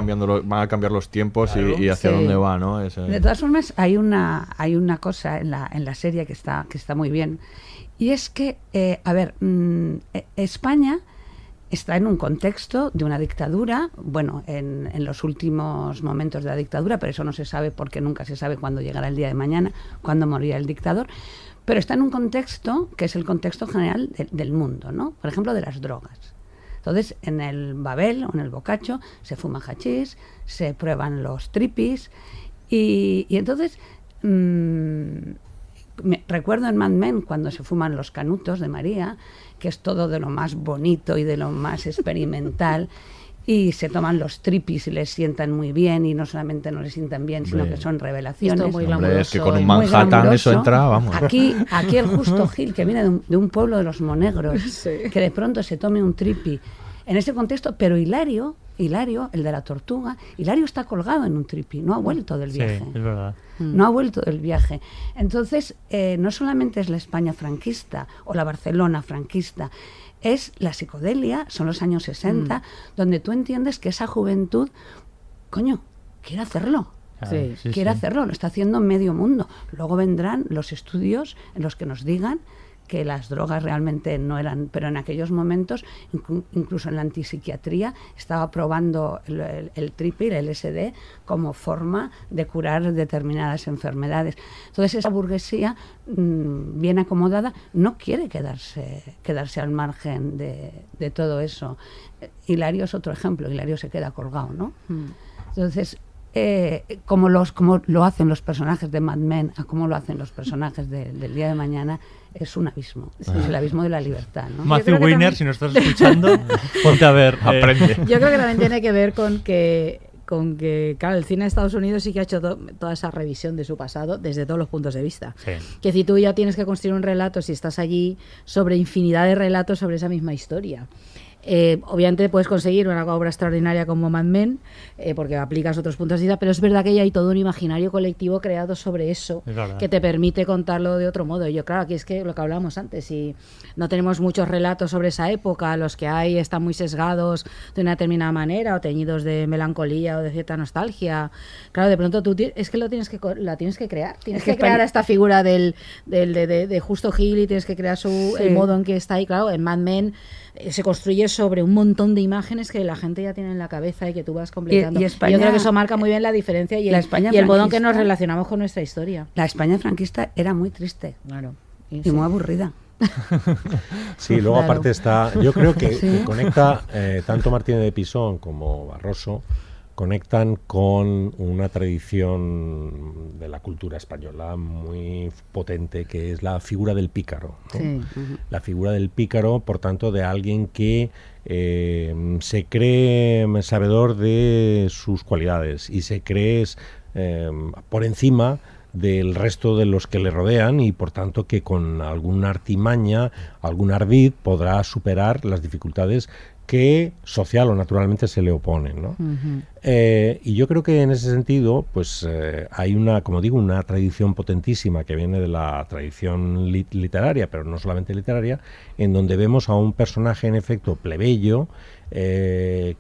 cambiar los tiempos, claro, y hacia dónde va, ¿no? De todas formas, hay una cosa en la serie que está muy bien, y es que España está en un contexto de una dictadura, bueno, en los últimos momentos de la dictadura, pero eso no se sabe porque nunca se sabe cuándo llegará el día de mañana, cuándo morirá el dictador, pero está en un contexto que es el contexto general del mundo, ¿no? Por ejemplo, de las drogas. Entonces, en el Babel o en el Boccaccio se fuma hachís, se prueban los tripis, y entonces... recuerdo en Mad Men cuando se fuman los canutos de María, que es todo de lo más bonito y de lo más experimental, y se toman los tripis y les sientan muy bien, y no solamente no les sientan bien, sino que son revelaciones. Esto muy glamuroso, es que con un Manhattan eso entra, vamos. Aquí el Justo Gil, que viene de un pueblo de los monegros, sí, que de pronto se tome un tripi en ese contexto, pero Hilario, el de la tortuga, Hilario está colgado en un tripi, no ha vuelto del viaje. Sí, es verdad. No ha vuelto del viaje. Entonces, no solamente es la España franquista o la Barcelona franquista, es la psicodelia, son los años 60, donde tú entiendes que esa juventud, coño, quiere hacerlo. Sí, sí, quiere hacerlo, lo está haciendo medio mundo. Luego vendrán los estudios en los que nos digan que las drogas realmente no eran, pero en aquellos momentos, incluso en la antipsiquiatría, estaba probando el tripi, el LSD, como forma de curar determinadas enfermedades. Entonces esa burguesía bien acomodada no quiere quedarse al margen de todo eso. Hilario es otro ejemplo, Hilario se queda colgado, ¿no? Entonces... como lo hacen los personajes de Mad Men a como lo hacen los personajes del Día de Mañana, es un abismo, es el abismo de la libertad, ¿no? Matthew Weiner, también... si nos estás escuchando, ponte a ver, aprende. Yo creo que también tiene que ver con que claro, el cine de Estados Unidos sí que ha hecho toda esa revisión de su pasado desde todos los puntos de vista. Sí. Que si tú ya tienes que construir un relato, si estás allí, sobre infinidad de relatos sobre esa misma historia. Obviamente puedes conseguir una obra extraordinaria como Mad Men, porque aplicas otros puntos de vista, pero es verdad que ya hay todo un imaginario colectivo creado sobre eso, es que te permite contarlo de otro modo. Y yo, claro, aquí es que lo que hablábamos antes, si no tenemos muchos relatos sobre esa época, los que hay están muy sesgados de una determinada manera o teñidos de melancolía o de cierta nostalgia. Claro, de pronto tú la tienes que crear, tienes que crear esta figura de Justo Gil, y tienes que crear el modo en que está ahí. Claro, en Mad Men se construye sobre un montón de imágenes que la gente ya tiene en la cabeza y que tú vas completando. Y España, yo creo que eso marca muy bien la diferencia y el modo en que nos relacionamos con nuestra historia. La España franquista era muy triste, claro, y muy aburrida. Sí, luego claro, aparte está... Yo creo que conecta, tanto Martínez de Pisón como Barroso conectan con una tradición de la cultura española muy potente, que es la figura del pícaro, ¿no? Sí, uh-huh. La figura del pícaro, por tanto, de alguien que se cree sabedor de sus cualidades y se cree por encima del resto de los que le rodean, y por tanto que con alguna artimaña, algún ardid, podrá superar las dificultades que social o naturalmente se le oponen, ¿no? Uh-huh. Y yo creo que en ese sentido, pues hay una, como digo, una tradición potentísima que viene de la tradición literaria, pero no solamente literaria, en donde vemos a un personaje en efecto plebeyo, que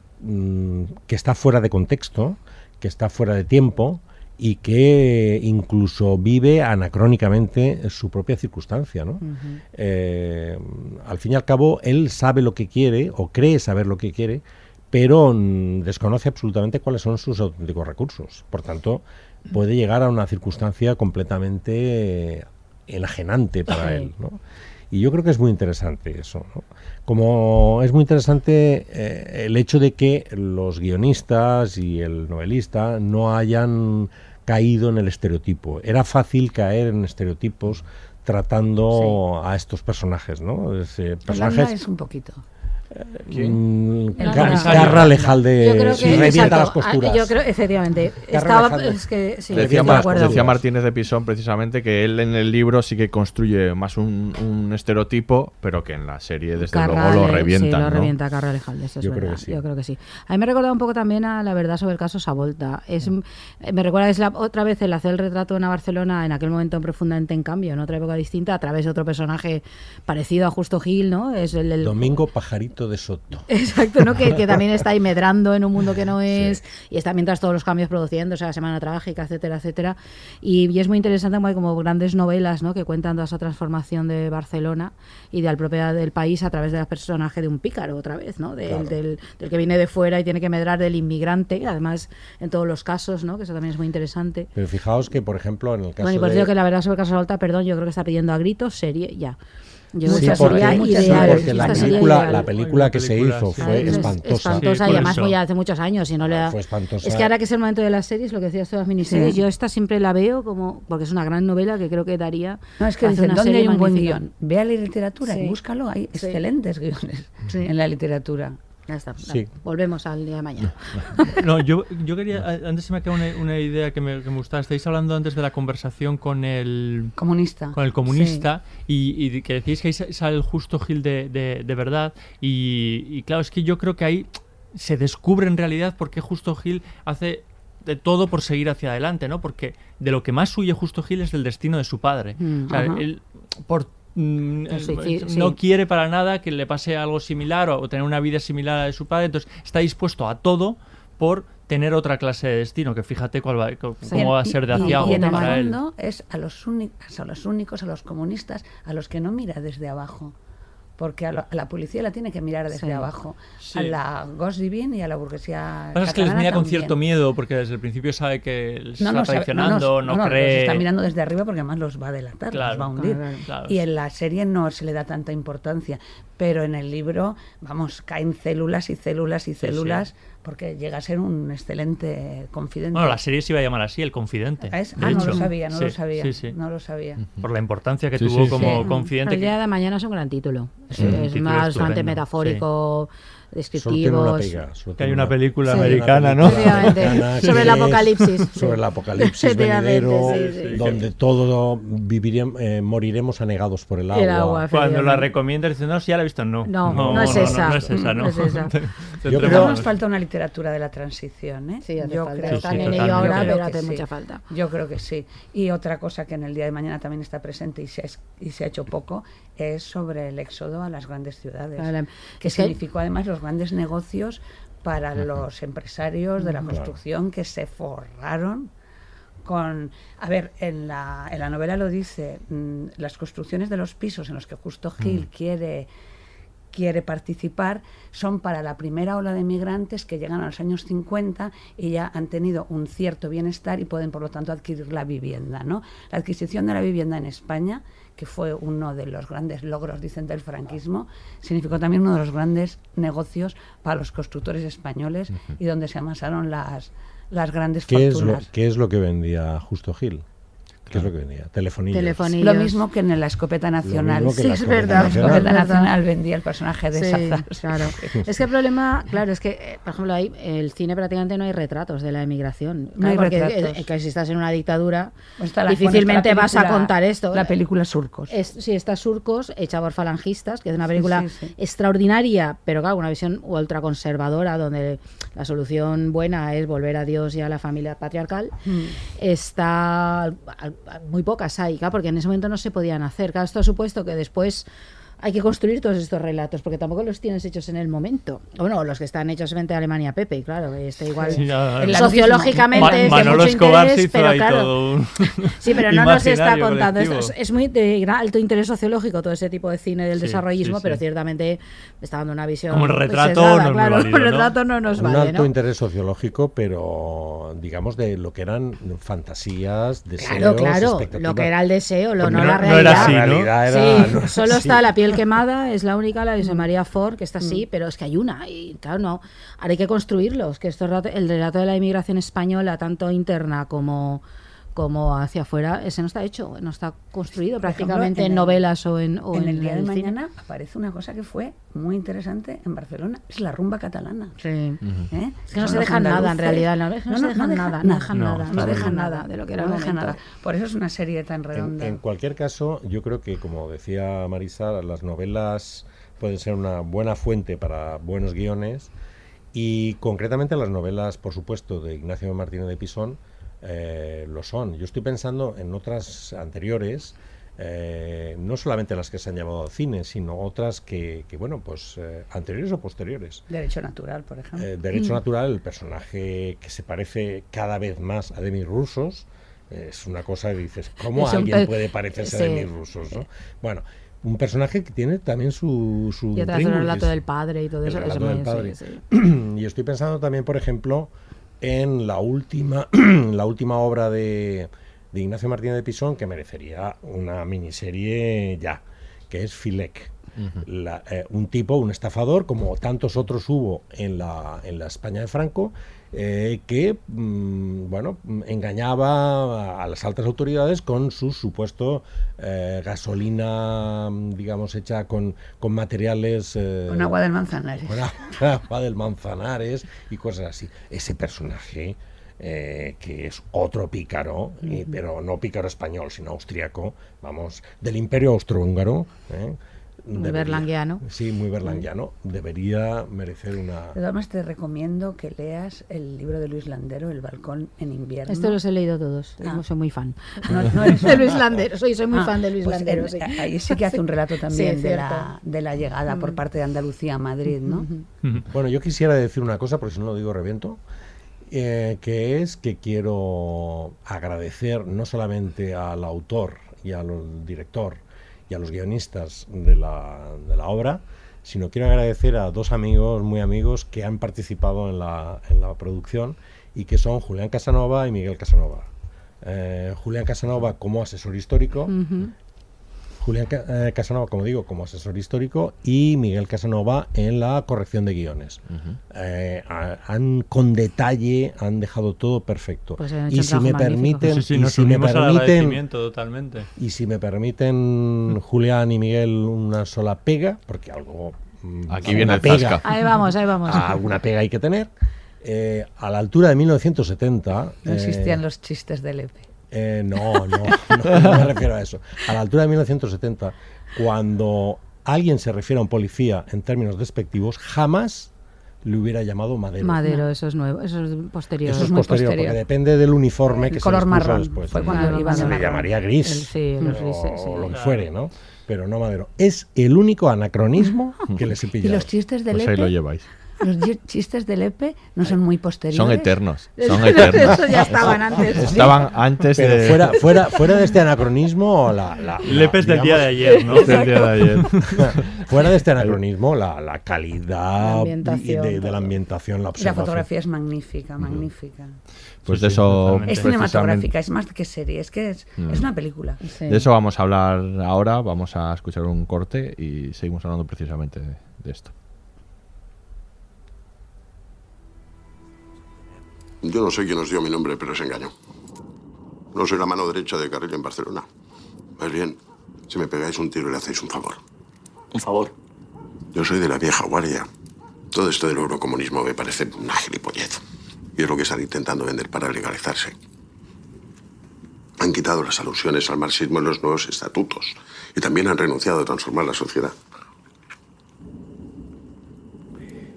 está fuera de contexto, que está fuera de tiempo, y que incluso vive anacrónicamente su propia circunstancia, ¿no? Uh-huh. Al fin y al cabo, él sabe lo que quiere, o cree saber lo que quiere, pero desconoce absolutamente cuáles son sus auténticos recursos. Por tanto, puede llegar a una circunstancia completamente enajenante para él, ¿no? Y yo creo que es muy interesante eso, ¿no? Como es muy interesante el hecho de que los guionistas y el novelista no hayan caído en el estereotipo. Era fácil caer en estereotipos tratando a estos personajes, ¿no? Personajes... Holanda es un poquito. Karra Elejalde revienta las posturas. Yo creo, efectivamente. Estaba, es que, sí, decía Martínez de Pisón precisamente que él en el libro sí que construye más un estereotipo, pero que en la serie desde luego lo revienta. Sí, lo revienta Karra Elejalde, eso es verdad. Yo creo que sí. A mí me recordaba un poco también a La verdad sobre el caso Savolta. Me recuerda es otra vez el hacer el retrato de una Barcelona en aquel momento profundamente en cambio, en otra época distinta, a través de otro personaje parecido a Justo Gil, ¿no? Es el Domingo Pajarito de Soto. Exacto, ¿no? Que también está ahí medrando en un mundo que no es, y está mientras todos los cambios produciendo, o sea, Semana Trágica, etcétera, etcétera. Y es muy interesante como hay como grandes novelas, ¿no? Que cuentan toda esa transformación de Barcelona y de la propiedad del país a través del personaje de un pícaro, otra vez, ¿no? Del que viene de fuera y tiene que medrar, del inmigrante, además en todos los casos, ¿no? Que eso también es muy interesante. Pero fijaos que, por ejemplo, en el caso y por eso que La verdad sobre el caso Savolta, perdón, yo creo que está pidiendo a gritos serie ya. Porque la película que se hizo fue espantosa y además fue ya hace muchos años y no fue espantosa. Es que ahora que es el momento de las series, lo que decías, todas las miniseries, yo esta siempre la veo como porque es una gran novela que creo que daría. No, es que dicen, ¿dónde hay un buen guión? Ve a la literatura y búscalo, hay excelentes guiones en la literatura. Ya está, volvemos al día de mañana. Yo quería, antes se me ha quedado una idea que me gustaba. Estáis hablando antes de la conversación con el comunista, y que decís que ahí sale el Justo Gil de verdad, y claro, es que yo creo que ahí se descubre en realidad por qué Justo Gil hace de todo por seguir hacia adelante, ¿no? Porque de lo que más huye Justo Gil es del destino de su padre. O sea, él, no quiere para nada que le pase algo similar o tener una vida similar a la de su padre, entonces está dispuesto a todo por tener otra clase de destino, que fíjate cómo va a ser de Aciago. Y en el fondo es a los comunistas, a los que no mira desde abajo, porque a la policía la tiene que mirar desde abajo, a la Gauche Divine y a la burguesía catalana. Es que les mira con cierto miedo, porque desde el principio sabe que les está traicionando, no cree. Los está mirando desde arriba porque además los va a delatar, los va a hundir. Claro. Y en la serie no se le da tanta importancia, pero en el libro, vamos, caen células y células y células, porque llega a ser un excelente confidente. Bueno, la serie se iba a llamar así, El Confidente. No lo sabía. Por la importancia que tuvo como confidente. El día de mañana es un gran título. Es más bastante metafórico. Descriptivos. Que hay una película americana, ¿no? Sobre el apocalipsis. Sobre el apocalipsis venidero, donde todos moriremos anegados por el agua. Cuando la recomiendas, dicen, no, si ya la he visto, no es esa. Pero nos falta una literatura de la transición, ¿eh? Sí, yo creo que también ello ahora, pero hace mucha falta. Yo creo que sí. Y otra cosa que en El día de mañana también está presente y se ha hecho poco, es sobre el éxodo a las grandes ciudades, que significó además los grandes negocios para los empresarios de la construcción, que se forraron con... A ver, en la novela lo dice, las construcciones de los pisos en los que Justo Gil quiere participar son para la primera ola de migrantes que llegan a los años 50 y ya han tenido un cierto bienestar y pueden por lo tanto adquirir la vivienda, ¿no? La adquisición de la vivienda en España, que fue uno de los grandes logros, dicen, del franquismo, significó también uno de los grandes negocios para los constructores españoles y donde se amasaron las grandes fortunas. ¿Qué es lo que vendía Justo Gil? ¿Qué es lo que vendía? Telefonillos. Lo mismo que en La Escopeta Nacional. Es verdad. La Escopeta Nacional vendía el personaje de Sazar. Claro. Es que el problema, claro, es que, por ejemplo, ahí el cine prácticamente no hay retratos de la emigración. No hay retratos. Que si estás en una dictadura, difícilmente vas a contar esto. La película Surcos. Está Surcos, hecha por falangistas, que es una película extraordinaria, pero claro, una visión ultraconservadora, donde la solución buena es volver a Dios y a la familia patriarcal. Está... muy pocas hay, claro, porque en ese momento no se podían hacer. Claro, esto ha supuesto que después hay que construir todos estos relatos, porque tampoco los tienes hechos en el momento. Bueno, los que están hechos frente a Alemania, Pepe, claro, está igual. Sí, sociológicamente es de mucho interés, pero claro. Sí, pero no nos está contando. Es muy de alto interés sociológico todo ese tipo de cine del desarrollismo, pero ciertamente está dando una visión. Como el retrato, no nos vale. Un alto interés sociológico, pero digamos de lo que eran fantasías, deseos, expectativas. Lo que era el deseo, no la realidad. No era así, ¿no? Sí, solo está la piel quemada, es la única, la de José María Fort, que está así, pero es que hay una, y claro, no, ahora hay que construirlos, que esto, el relato de la inmigración española, tanto interna como como hacia afuera, ese no está hecho, no está construido prácticamente en novelas o en... O en El Día de Mañana aparece una cosa que fue muy interesante en Barcelona, es la rumba catalana. Sí. ¿Eh? Es que no se dejan nada en realidad, no se dejan nada, no dejan nada, no dejan nada de lo que era, no dejan nada. Por eso es una serie tan redonda. En cualquier caso, yo creo que, como decía Marisa, las novelas pueden ser una buena fuente para buenos guiones, y concretamente las novelas, por supuesto, de Ignacio Martínez de Pisón, lo son. Yo estoy pensando en otras anteriores, no solamente las que se han llamado al cine, sino otras que bueno, pues anteriores o posteriores. Derecho Natural, por ejemplo. Derecho Natural, el personaje que se parece cada vez más a Demis Roussos, es una cosa que dices, ¿cómo alguien puede parecerse a Demis Roussos, ¿no? Bueno, un personaje que tiene también su y atrás el relato del padre y todo eso. El relato del padre. Sí, sí. Y estoy pensando también, por ejemplo, en la última obra de Ignacio Martínez de Pisón, que merecería una miniserie ya, que es Filec. Un tipo, un estafador, como tantos otros hubo en la España de Franco, que engañaba a las altas autoridades con su supuesto gasolina, digamos, hecha con materiales... con agua del Manzanares. Con agua del Manzanares y cosas así. Ese personaje, que es otro pícaro, pero no pícaro español, sino austríaco, vamos, del Imperio Austrohúngaro, muy berlanguiano. Sí, muy berlanguiano. Debería merecer una... Pero además te recomiendo que leas el libro de Luis Landero, El balcón en invierno. Esto los he leído todos. No soy muy fan. No eres de Luis Landero. Soy muy fan de Luis Landero. Sí. Ahí sí que hace un relato también de la llegada por parte de Andalucía a Madrid, ¿no? Bueno, yo quisiera decir una cosa, porque si no lo digo reviento, que es que quiero agradecer no solamente al autor y al director y a los guionistas de la obra, sino quiero agradecer a dos amigos, muy amigos, que han participado en la producción y que son Julián Casanova y Miguel Casanova. Julián Casanova como asesor histórico, Julián Casanova, como digo, como asesor histórico, y Miguel Casanova en la corrección de guiones. Con detalle han dejado todo perfecto. Pues y si me permiten, y si me permiten, Julián y Miguel, una sola pega, porque algo aquí viene el pega. Ahí vamos. Alguna pega hay que tener. A la altura de 1970 no existían los chistes del EP. No me refiero a eso. A la altura de 1970, cuando alguien se refiere a un policía en términos despectivos, jamás le hubiera llamado madero. Madero, no. Eso es nuevo, eso es posterior. Eso es muy posterior, porque depende del uniforme que se le puso después. Fue cuando se le llamaría gris, o lo que fuere, ¿no? Pero no madero. Es el único anacronismo que les he pillado. Y los chistes del EP, ahí lo lleváis. Los chistes del EPE no son muy posteriores. Son eternos. Eso ya estaban antes. Pero fuera de este anacronismo... El EPE es del día de ayer, ¿no? Fuera de este anacronismo, la calidad de la ambientación, la observación. La fotografía es magnífica. Pues de eso... Es cinematográfica, es más que serie, es una película. Sí. De eso vamos a hablar ahora, vamos a escuchar un corte y seguimos hablando precisamente de esto. Yo no sé quién os dio mi nombre, pero os engañó. No soy la mano derecha de Carrillo en Barcelona. Más bien, si me pegáis un tiro y le hacéis un favor. ¿Un favor? Yo soy de la vieja guardia. Todo esto del eurocomunismo me parece una gilipollez. Y es lo que están intentando vender para legalizarse. Han quitado las alusiones al marxismo en los nuevos estatutos. Y también han renunciado a transformar la sociedad.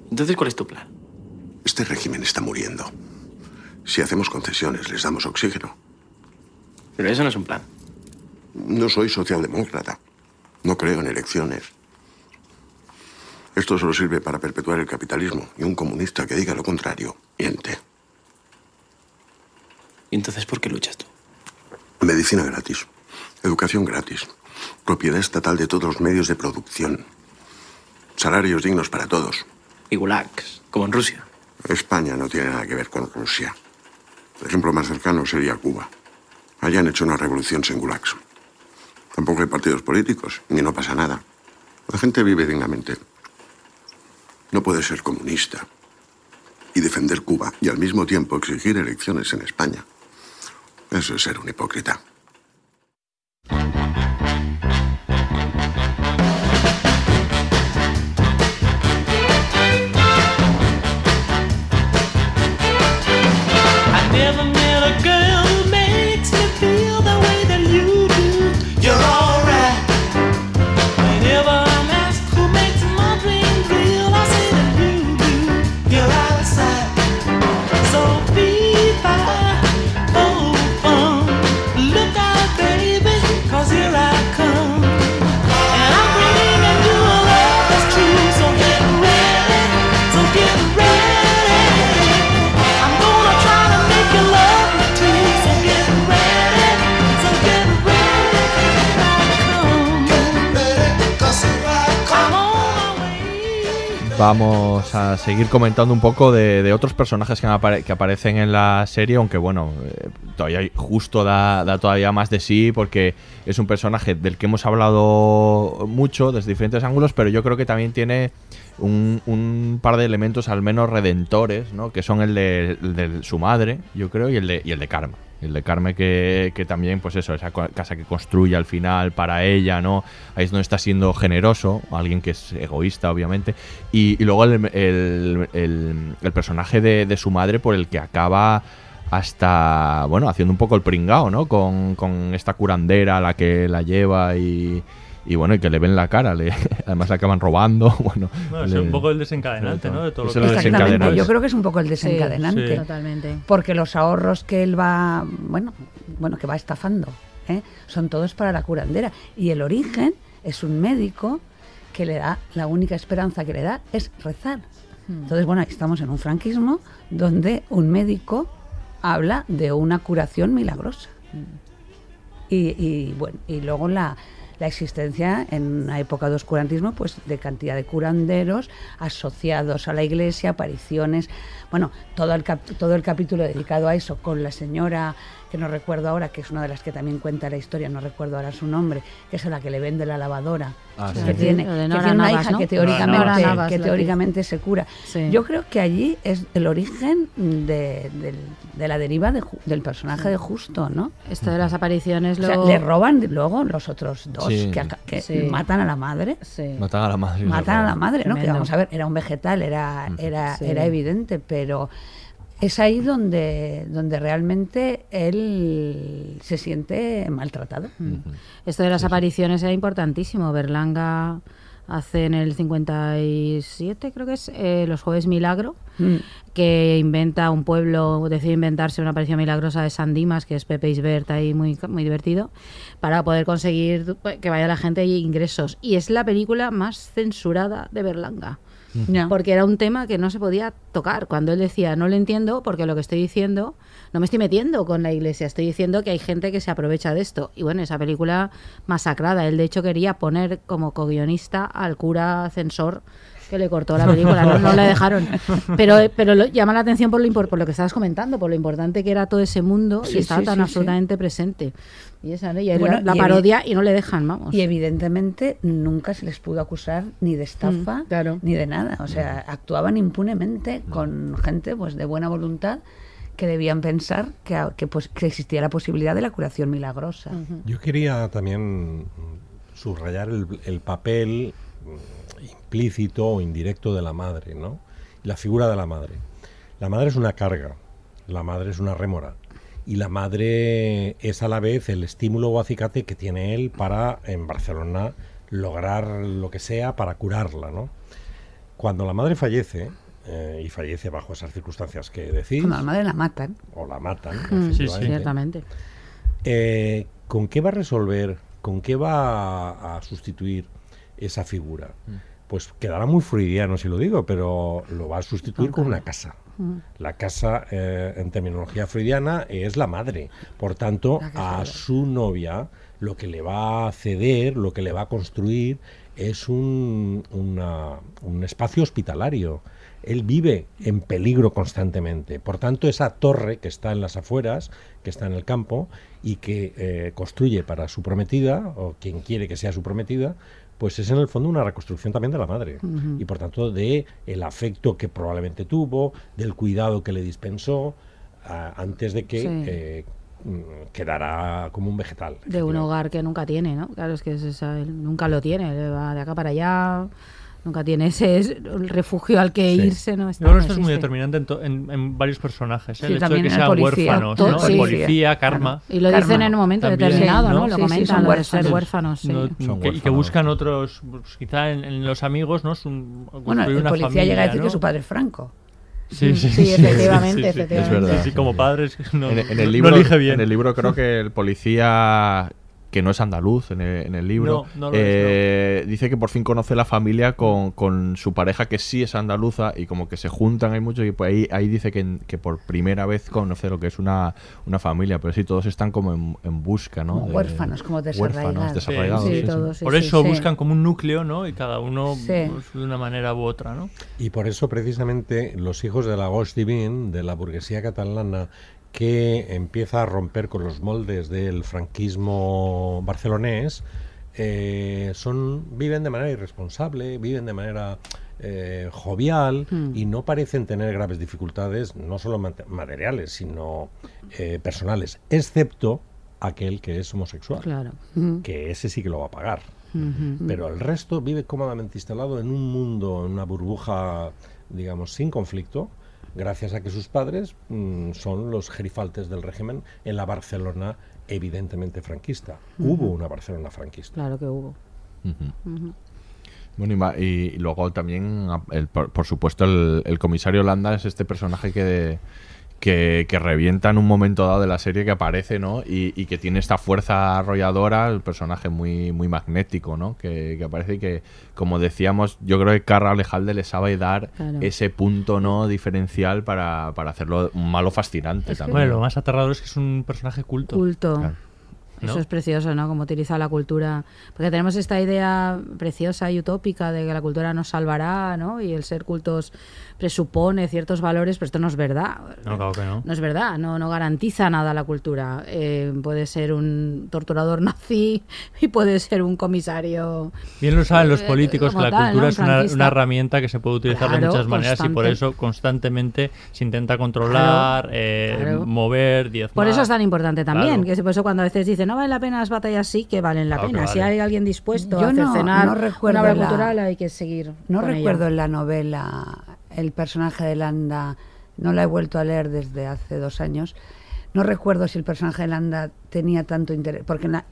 Entonces, ¿cuál es tu plan? Este régimen está muriendo. Si hacemos concesiones, les damos oxígeno. Pero eso no es un plan. No soy socialdemócrata. No creo en elecciones. Esto solo sirve para perpetuar el capitalismo. Y un comunista que diga lo contrario, miente. ¿Y entonces por qué luchas tú? Medicina gratis. Educación gratis. Propiedad estatal de todos los medios de producción. Salarios dignos para todos. Y gulags, como en Rusia. España no tiene nada que ver con Rusia. El ejemplo más cercano sería Cuba. Allí han hecho una revolución sin gulags. Tampoco hay partidos políticos, ni no pasa nada. La gente vive dignamente. No puede ser comunista y defender Cuba y al mismo tiempo exigir elecciones en España. Eso es ser un hipócrita. Vamos a seguir comentando un poco de otros personajes que aparecen en la serie, aunque bueno, todavía Justo da todavía más de sí, porque es un personaje del que hemos hablado mucho desde diferentes ángulos, pero yo creo que también tiene un par de elementos al menos redentores, ¿no? Que son el de su madre, yo creo, y el de Karma. El de Carmen que también, pues eso, esa casa que construye al final para ella, ¿no? Ahí es donde está siendo generoso, alguien que es egoísta, obviamente. Y luego el personaje de su madre, por el que acaba hasta, bueno, haciendo un poco el pringao, ¿no? Con esta curandera, la que la lleva y bueno, y que le ven la cara, además le acaban robando. Bueno, no, es un poco el desencadenante, ¿no? De todo lo que... Exactamente, yo creo que es un poco el desencadenante. Sí, totalmente. Porque los ahorros que él va, bueno que va estafando, son todos para la curandera. Y el origen es un médico que le da, la única esperanza que le da es rezar. Entonces, bueno, aquí estamos en un franquismo donde un médico habla de una curación milagrosa. Y bueno, y luego la existencia en una época de oscurantismo, pues de cantidad de curanderos asociados a la iglesia, apariciones, bueno, todo el capítulo dedicado a eso, con la señora, que no recuerdo ahora, que es una de las que también cuenta la historia, no recuerdo ahora su nombre, que es la que le vende la lavadora, que tiene una hija que teóricamente se cura. Sí. Yo creo que allí es el origen de la deriva del personaje de Justo, ¿no? Esto de las apariciones... O sea, le roban luego los otros dos, sí, que matan a la madre. Sí. Matan a la madre. ¿No? Que vamos a ver, era un vegetal, era evidente, pero... Es ahí donde realmente él se siente maltratado. Uh-huh. Esto de las apariciones era importantísimo. Berlanga hace en el 57, creo que es, los Jueves Milagro, que inventa un pueblo, decide inventarse una aparición milagrosa de San Dimas, que es Pepe Isbert, ahí muy, muy divertido, para poder conseguir que vaya la gente y ingresos. Y es la película más censurada de Berlanga. No. Porque era un tema que no se podía tocar. Cuando él decía, no lo entiendo porque lo que estoy diciendo, no me estoy metiendo con la iglesia, estoy diciendo que hay gente que se aprovecha de esto. Y bueno, esa película masacrada. Él de hecho quería poner como co-guionista al cura censor que le cortó la película, no la dejaron. Pero llama la atención por lo que estabas comentando, por lo importante que era todo ese mundo, sí, y estaba tan absolutamente presente. Y esa, ¿no? Y bueno, la parodia y no le dejan, vamos. Y evidentemente nunca se les pudo acusar ni de estafa, ni de nada. O sea, actuaban impunemente con gente pues de buena voluntad que debían pensar que existía la posibilidad de la curación milagrosa. Uh-huh. Yo quería también subrayar el papel implícito o indirecto de la madre, ¿no? La figura de la madre. La madre es una carga, la madre es una rémora. Y la madre es a la vez el estímulo o acicate que tiene él para, en Barcelona, lograr lo que sea para curarla, ¿no? Cuando la madre fallece, y fallece bajo esas circunstancias que decís... Cuando la madre la matan. O la matan, efectivamente. Sí, ciertamente. ¿Con qué va a resolver, con qué va a sustituir esa figura? Pues quedará muy freudiano si lo digo, pero lo va a sustituir con una casa. La casa, en terminología freudiana, es la madre. Por tanto, a su novia lo que le va a ceder, lo que le va a construir, es un espacio hospitalario. Él vive en peligro constantemente. Por tanto, esa torre que está en las afueras, que está en el campo y que construye para su prometida, o quien quiere que sea su prometida, pues es en el fondo una reconstrucción también de la madre. Uh-huh. Y por tanto de el afecto que probablemente tuvo, del cuidado que le dispensó antes de que quedará como un vegetal. De un hogar que nunca tiene, ¿no? Claro, es que nunca lo tiene, va de acá para allá, nunca tiene ese refugio al que irse. No, está, no, esto no es muy determinante en varios personajes, ¿eh? Sí, el hecho de que sean huérfanos, ¿no? Sí, policía, Karma. Claro. Y lo dicen en un momento también, determinado, ¿no? Lo comentan, lo de ser huérfanos. Sí. No, son huérfanos. Y que buscan otros, pues, quizá en los amigos, ¿no? Bueno, el policía familia, llega a decir, ¿no?, que su padre es Franco. Sí, efectivamente. Efectivamente. Sí, como padres no, en el libro, no elige bien. En el libro creo que el policía, que no es andaluz en el libro, no. Dice que por fin conoce la familia con su pareja, que sí es andaluza, y como que se juntan, hay mucho, y pues ahí dice que por primera vez conoce lo que es una familia, pero sí, todos están como en busca, ¿no? Como huérfanos, como desarraigados. Sí, todos, sí, por eso buscan como un núcleo, ¿no? Y cada uno pues, de una manera u otra, ¿no? Y por eso precisamente los hijos de la Gauche Divine, de la burguesía catalana, que empieza a romper con los moldes del franquismo barcelonés, viven de manera irresponsable, viven de manera jovial y no parecen tener graves dificultades, no solo materiales, sino personales, excepto aquel que es homosexual, claro, que ese sí que lo va a pagar. Pero el resto vive cómodamente instalado en un mundo, en una burbuja, digamos, sin conflicto, gracias a que sus padres son los gerifaltes del régimen en la Barcelona evidentemente franquista. Hubo una Barcelona franquista. Claro que hubo. Bueno, y luego también, por supuesto, el comisario Landa es este personaje que revienta en un momento dado de la serie, que aparece, ¿no? Y que tiene esta fuerza arrolladora, el personaje muy, muy magnético, ¿no? Que aparece y que, como decíamos, yo creo que Karra Elejalde le sabe dar ese punto, ¿no?, diferencial para hacerlo un malo fascinante también. Bueno, lo más aterrador es que es un personaje culto. Claro. ¿No? Eso es precioso, ¿no? Como utiliza la cultura. Porque tenemos esta idea preciosa y utópica de que la cultura nos salvará, ¿no? Y el ser cultos presupone ciertos valores, pero esto no es verdad. No, claro que no. No es verdad, no garantiza nada la cultura. Puede ser un torturador nazi y puede ser un comisario. Bien lo saben los políticos, que la cultura es una herramienta que se puede utilizar de muchas maneras y por eso constantemente se intenta controlar, mover, diezmar. Por eso es tan importante también, que por eso cuando a veces dicen, no vale la pena las batallas, sí que valen la pena. Vale. Si hay alguien dispuesto a cercenar una obra cultural, hay que seguir. No recuerdo en la novela el personaje de Landa, no la he vuelto a leer desde hace 2 años. No recuerdo si el personaje de Landa tenía tanto interés, porque no,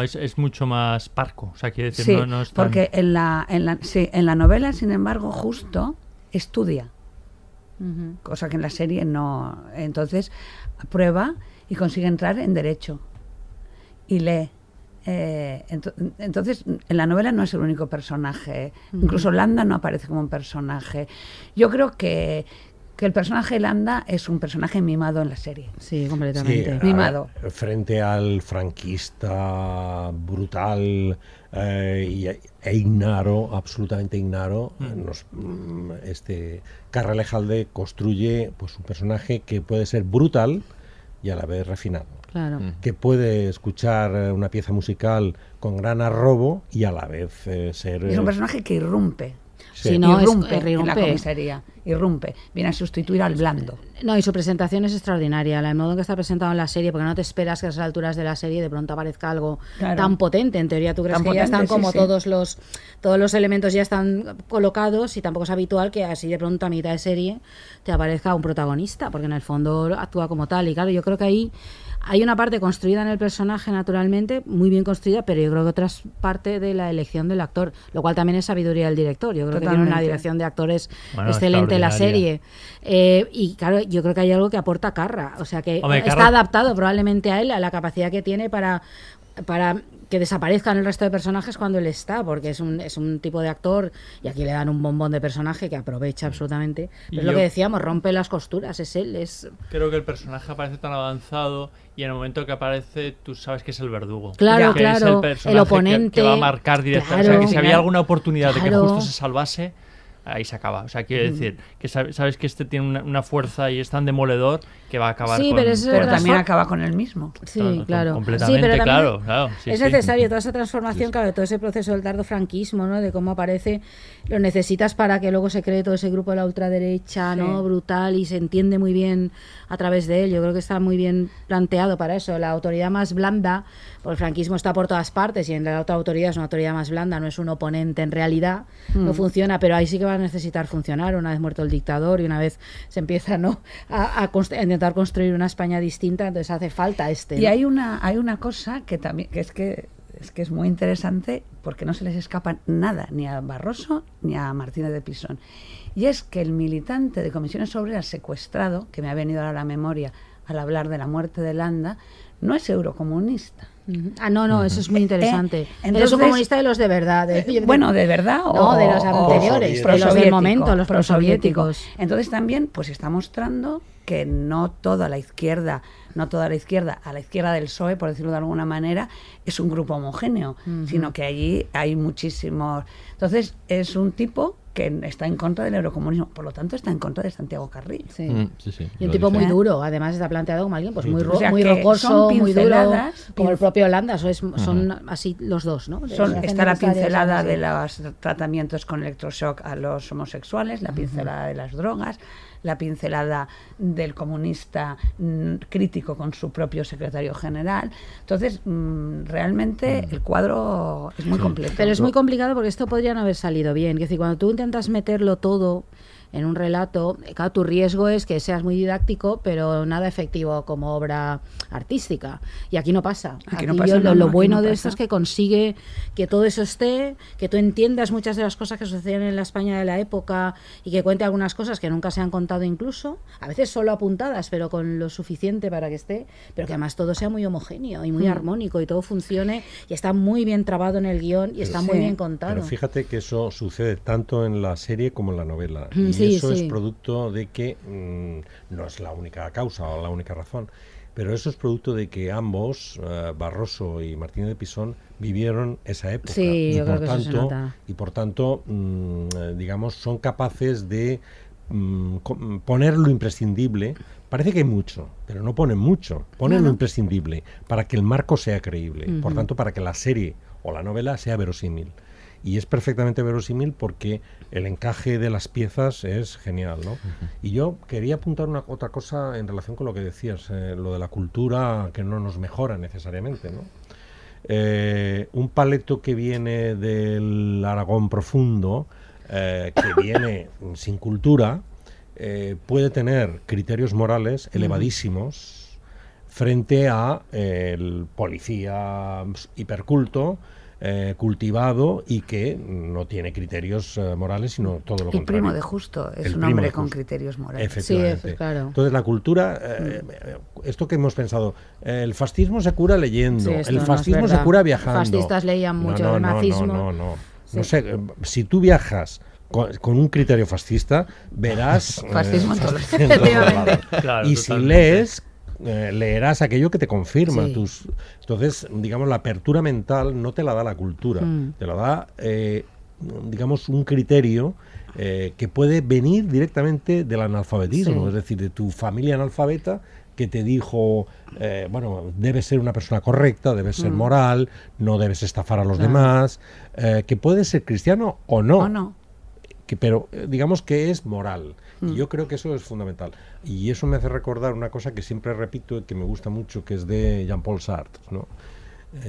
es mucho más parco, o sea, quiere decir, sí, no es tan... porque en la novela, sin embargo, justo estudia, cosa que en la serie no. Entonces aprueba y consigue entrar en Derecho y lee. Entonces, en la novela no es el único personaje. Incluso Landa no aparece como un personaje. Yo creo que el personaje Landa es un personaje mimado en la serie. Sí, completamente. Sí, mimado. Frente al franquista brutal e ignaro, absolutamente ignaro, Karra Elejalde construye, pues, un personaje que puede ser brutal y a la vez refinado. Claro. Que puede escuchar una pieza musical con gran arrobo y a la vez ser... Es un personaje que irrumpe. Sí. Si no, irrumpe en la comisaría. Irrumpe. Viene a sustituir al blando. No, y su presentación es extraordinaria. El modo en que está presentado en la serie, porque no te esperas que a esas alturas de la serie de pronto aparezca algo tan potente. En teoría tú crees que ya están como todos los elementos ya están colocados, y tampoco es habitual que así de pronto a mitad de serie te aparezca un protagonista, porque en el fondo actúa como tal. Y claro, yo creo que ahí... hay una parte construida en el personaje, naturalmente, muy bien construida, pero yo creo que otra es parte de la elección del actor, lo cual también es sabiduría del director. Yo creo que tiene una dirección de actores excelente la serie. Y claro, yo creo que hay algo que aporta Karra, o sea que está adaptado probablemente a él, a la capacidad que tiene para que desaparezcan el resto de personajes cuando él está, porque es un tipo de actor, y aquí le dan un bombón de personaje que aprovecha absolutamente. Pero es lo que decíamos, rompe las costuras, es él. Creo que el personaje aparece tan avanzado, y en el momento que aparece tú sabes que es el verdugo. Claro, claro, es el oponente. Que va a marcar directamente. O sea, que si había alguna oportunidad de que justo se salvase... ahí se acaba. O sea, quiero decir, que sabes que este tiene una fuerza y es tan demoledor que va a acabar con... pero también acaba con el mismo. Sí, claro. Completamente, claro. Es necesario toda esa transformación, claro, todo ese proceso del tardofranquismo, ¿no? De cómo aparece, lo necesitas para que luego se cree todo ese grupo de la ultraderecha, ¿no? Brutal, y se entiende muy bien a través de él. Yo creo que está muy bien planteado para eso. La autoridad más blanda, porque el franquismo está por todas partes y en la otra autoridad es una autoridad más blanda, no es un oponente en realidad, no funciona, pero ahí sí que va a necesitar funcionar una vez muerto el dictador y una vez se empieza, ¿no?, a intentar construir una España distinta, entonces hace falta este, ¿no? Y hay una cosa que también que es muy interesante, porque no se les escapa nada, ni a Barroso ni a Martínez de Pisón, y es que el militante de Comisiones Obreras secuestrado, que me ha venido ahora a la memoria al hablar de la muerte de Landa, no es eurocomunista. Ah, no, eso es muy interesante. Entonces, eres comunista de los de verdad. Bueno, de verdad o... No, de los anteriores, de los del momento, los prosoviéticos. Entonces también pues está mostrando que no toda la izquierda, a la izquierda del PSOE, por decirlo de alguna manera, es un grupo homogéneo, sino que allí hay muchísimos... Entonces es un tipo que está en contra del eurocomunismo, por lo tanto está en contra de Santiago Carrillo. Sí. Sí, y un tipo muy duro, además está planteado como alguien pues muy muy rocoso, muy duro, como el propio Holanda, son así los dos, ¿no? Está la pincelada de los tratamientos con electroshock a los homosexuales, la pincelada de las drogas, la pincelada del comunista crítico con su propio secretario general. Entonces, realmente el cuadro es muy completo. Pero es muy complicado porque esto podría no haber salido bien. Es decir, cuando tú intentas meterlo todo en un relato, claro, tu riesgo es que seas muy didáctico, pero nada efectivo como obra artística. Y aquí no pasa. Lo bueno de esto es que consigue que todo eso esté, que tú entiendas muchas de las cosas que sucedían en la España de la época y que cuente algunas cosas que nunca se han contado incluso, a veces solo apuntadas, pero con lo suficiente para que esté, pero que además todo sea muy homogéneo y muy armónico y todo funcione y está muy bien trabado en el guión y está muy bien contado. Pero fíjate que eso sucede tanto en la serie como en la novela. Y eso es producto de que no es la única causa o la única razón, pero eso es producto de que ambos, Barroso y Martínez de Pisón, vivieron esa época, y por tanto digamos son capaces de poner lo imprescindible. Parece que hay mucho, pero no ponen mucho, ponen lo imprescindible para que el marco sea creíble, por tanto para que la serie o la novela sea verosímil. Y es perfectamente verosímil porque el encaje de las piezas es genial, ¿no? Y yo quería apuntar otra cosa en relación con lo que decías, lo de la cultura que no nos mejora necesariamente, ¿no? Un paleto que viene del Aragón profundo, que viene sin cultura, puede tener criterios morales elevadísimos frente a el policía hiperculto, cultivado y que no tiene criterios morales, sino todo lo contrario. El primo de Justo es un hombre con criterios morales. Efectivamente. Sí, claro. Entonces la cultura, esto que hemos pensado, el fascismo se cura leyendo, el fascismo se cura viajando. Los fascistas leían mucho, el nazismo. No. Sí. No sé, si tú viajas con un criterio fascista, verás... fascismo claro, y si lees... leerás aquello que te confirma entonces, digamos, la apertura mental no te la da la cultura, te la da, digamos, un criterio que puede venir directamente del analfabetismo, es decir, de tu familia analfabeta que te dijo, bueno, debes ser una persona correcta, debes ser moral, no debes estafar a los demás, que puedes ser cristiano o no. Pero digamos que es moral. Y yo creo que eso es fundamental. Y eso me hace recordar una cosa que siempre repito y que me gusta mucho, que es de Jean-Paul Sartre, ¿no?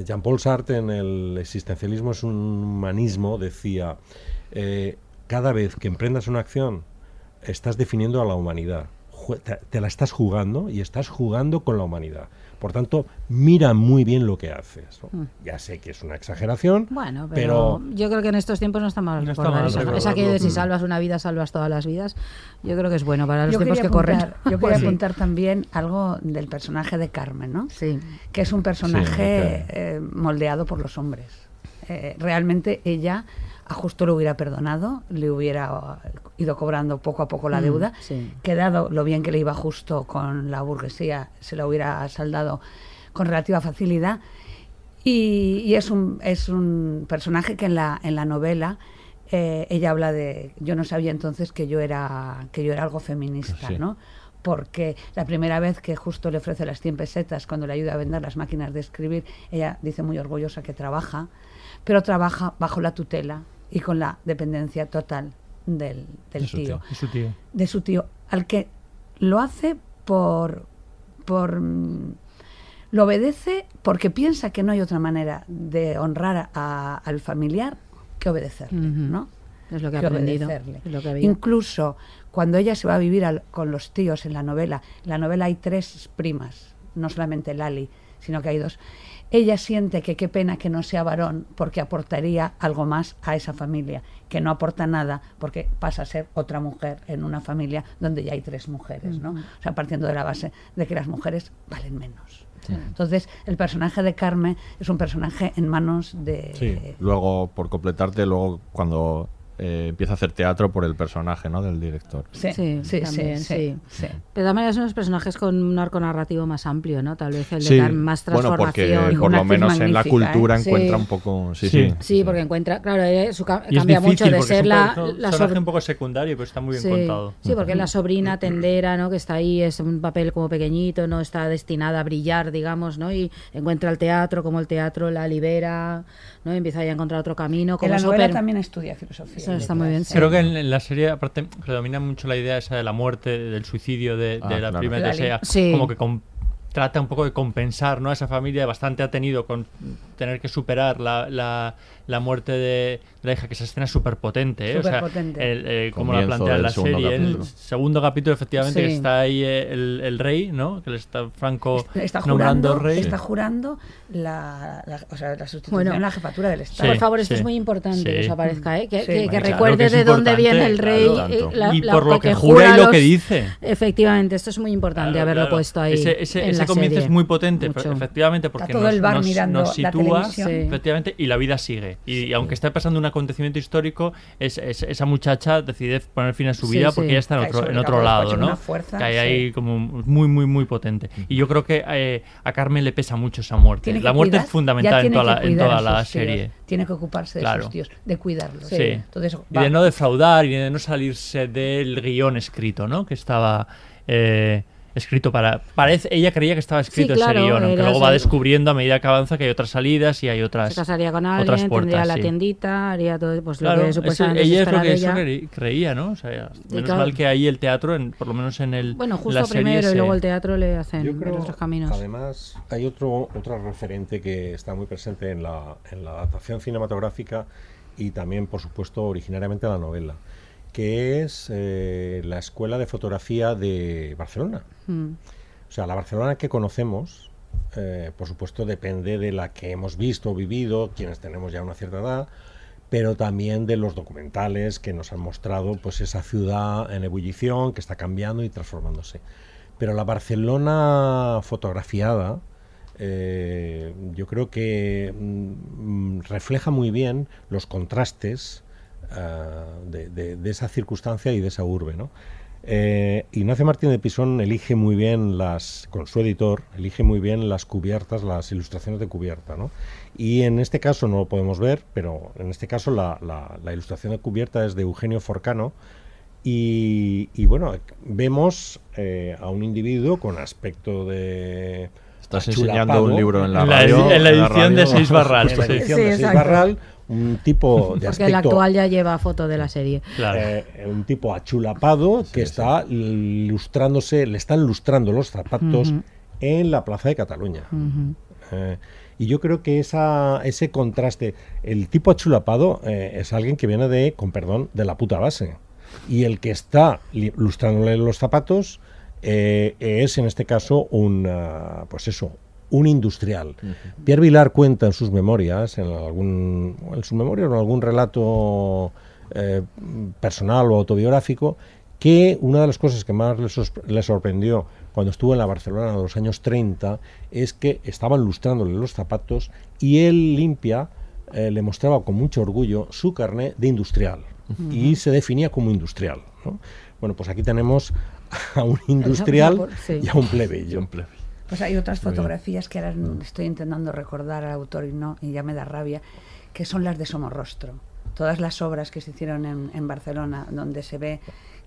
Jean-Paul Sartre, en el existencialismo es un humanismo, decía, cada vez que emprendas una acción estás definiendo a la humanidad. Te la estás jugando y estás jugando con la humanidad. Por tanto, mira muy bien lo que haces, ¿no? Ya sé que es una exageración, bueno, pero yo creo que en estos tiempos no está mal recordar eso. Es aquello de si salvas una vida, salvas todas las vidas. Yo creo que es bueno para los tiempos que corren. Yo quería apuntar también algo del personaje de Carmen, ¿no? Sí. Que es un personaje moldeado por los hombres. Realmente ella... a Justo lo hubiera perdonado, le hubiera ido cobrando poco a poco la deuda, que dado lo bien que le iba Justo con la burguesía, se la hubiera saldado con relativa facilidad. Y es un personaje que en la novela ella habla de, yo no sabía entonces que yo era algo feminista, sí, ¿no? Porque la primera vez que Justo le ofrece las 100 pesetas cuando le ayuda a vender las máquinas de escribir, ella dice muy orgullosa que trabaja, pero trabaja bajo la tutela y con la dependencia total de su tío, al que lo hace por lo obedece porque piensa que no hay otra manera de honrar al familiar que obedecerle, uh-huh, ¿no? Es lo que ha aprendido. Lo que había. Incluso cuando ella se va a vivir con los tíos en la novela hay 3 primas, no solamente Lali, sino que hay 2. Ella siente que qué pena que no sea varón porque aportaría algo más a esa familia, que no aporta nada porque pasa a ser otra mujer en una familia donde ya hay 3 mujeres, ¿no? O sea, partiendo de la base de que las mujeres valen menos. Sí. Entonces, el personaje de Carmen es un personaje en manos de... Sí, luego, por completarte, luego cuando... empieza a hacer teatro por el personaje, ¿no?, del director. Sí. Pero también son los personajes con un arco narrativo más amplio, ¿no? Tal vez el de sí, dar más transformación. Bueno, porque por lo menos en la cultura encuentra un poco... Sí, porque encuentra... Claro, cambia mucho de ser la sobrina... un poco secundario, pero está muy bien contado. Sí, porque la sobrina tendera, ¿no?, que está ahí, es un papel como pequeñito, no está destinada a brillar, digamos, ¿no? Y encuentra el teatro, como el teatro la libera, ¿no? Y empieza ya a encontrar otro camino. Como en la novela también estudia filosofía. Eso está muy bien. Creo que en la serie, aparte, predomina mucho la idea esa de la muerte, del suicidio de la prima de Sea. Sí. Como que trata un poco de compensar, ¿no?, a esa familia. Bastante ha tenido con tener que superar la muerte de la hija, que esa escena es súper potente, ¿eh? O sea, como la plantea la serie. El segundo capítulo, efectivamente, que está ahí el rey, ¿no?, que le está Franco nombrando rey. Está jurando la sustitución, bueno, la jefatura del Estado. Por favor, esto es muy importante que os aparezca, ¿eh? Que recuerde de dónde viene el rey, y por lo que jura y lo que dice. Efectivamente, esto es muy importante haberlo puesto ahí. Ese comienzo es muy potente, efectivamente, porque nos sitúa, efectivamente, y la vida sigue. Y aunque está pasando un acontecimiento histórico, esa muchacha decide poner fin a su vida porque ella está en otro lado, ¿no? Que hay ahí como muy, muy, muy potente. Y yo creo que a Carmen le pesa mucho esa muerte. La muerte es fundamental en toda la serie. Tiene que ocuparse de sus tíos, de cuidarlos. Sí. Entonces, y de no defraudar, y de no salirse del guión escrito, ¿no?, que estaba... escrito ella creía que estaba escrito ese guión, aunque luego va descubriendo a medida que avanza que hay otras salidas y hay otras. Se casaría con alguien, tendría la tiendita, haría todo, pues lo que supuestamente ella es lo que eso creía, ¿no? O sea, menos mal que ahí el teatro, por lo menos en el. Bueno, justo primero y luego el teatro le hacen ver otros caminos. Además, hay otra referente que está muy presente en la adaptación cinematográfica y también, por supuesto, originariamente en la novela, que es la Escuela de Fotografía de Barcelona. O sea, la Barcelona que conocemos, por supuesto, depende de la que hemos visto o vivido, quienes tenemos ya una cierta edad, pero también de los documentales que nos han mostrado, pues, esa ciudad en ebullición, que está cambiando y transformándose. Pero la Barcelona fotografiada, yo creo que refleja muy bien los contrastes de esa circunstancia y de esa urbe, ¿no? Ignacio Martínez de Pisón elige muy bien con su editor, elige muy bien las cubiertas, las ilustraciones de cubierta, ¿no? Y en este caso no lo podemos ver, pero en este caso la ilustración de cubierta es de Eugenio Forcano y bueno, vemos a un individuo con aspecto de... Estás enseñando un libro en la radio. En la edición de 6 Barral. En la edición de 6 Barral. Un tipo de aspecto... Porque el actual ya lleva foto de la serie. Claro. Un tipo achulapado que está ilustrándose, le están lustrando los zapatos en la Plaza de Cataluña. Y yo creo que ese contraste, el tipo achulapado es alguien que viene con perdón, de la puta base. Y el que está lustrándole los zapatos es, en este caso, un industrial. Pierre Vilar cuenta en sus memorias, en sus memorias o en algún relato personal o autobiográfico, que una de las cosas que más le sorprendió cuando estuvo en la Barcelona de los años 30 es que estaban lustrándole los zapatos y él le mostraba con mucho orgullo su carné de industrial y se definía como industrial, ¿no? Bueno, pues aquí tenemos a un industrial y a un plebeyo. Pues hay otras fotografías que ahora estoy intentando recordar al autor y ya me da rabia, que son las de Somorrostro, todas las obras que se hicieron en Barcelona, donde se ve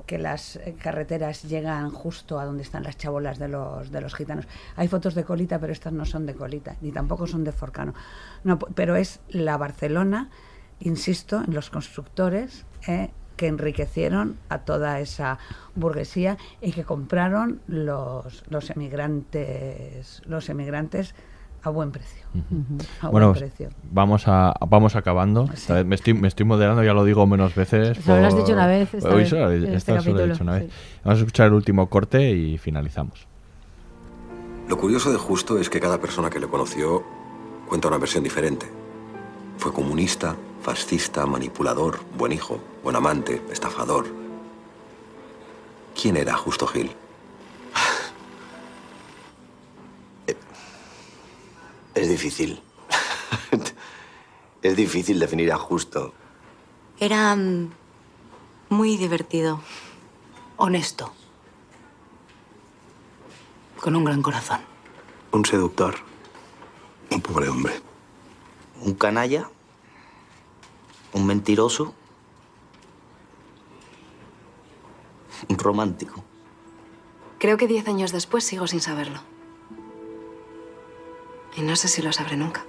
que las carreteras llegan justo a donde están las chabolas de los gitanos. Hay fotos de Colita, pero estas no son de Colita, ni tampoco son de Forcano. No, pero es la Barcelona, insisto, en los constructores que enriquecieron a toda esa burguesía y que compraron los emigrantes a buen precio. Uh-huh. Bueno, vamos acabando. Sí. Me estoy moderando, ya lo digo menos veces. Lo has dicho una vez. Esta vez. Vamos a escuchar el último corte y finalizamos. Lo curioso de Justo es que cada persona que le conoció cuenta una versión diferente. Fue comunista, fascista, manipulador, buen hijo, buen amante, estafador. ¿Quién era Justo Gil? Es difícil. Es difícil definir a Justo. Era muy divertido. Honesto. Con un gran corazón. Un seductor. Un pobre hombre. Un canalla. Un mentiroso. Un romántico. Creo que 10 años después sigo sin saberlo. Y no sé si lo sabré nunca.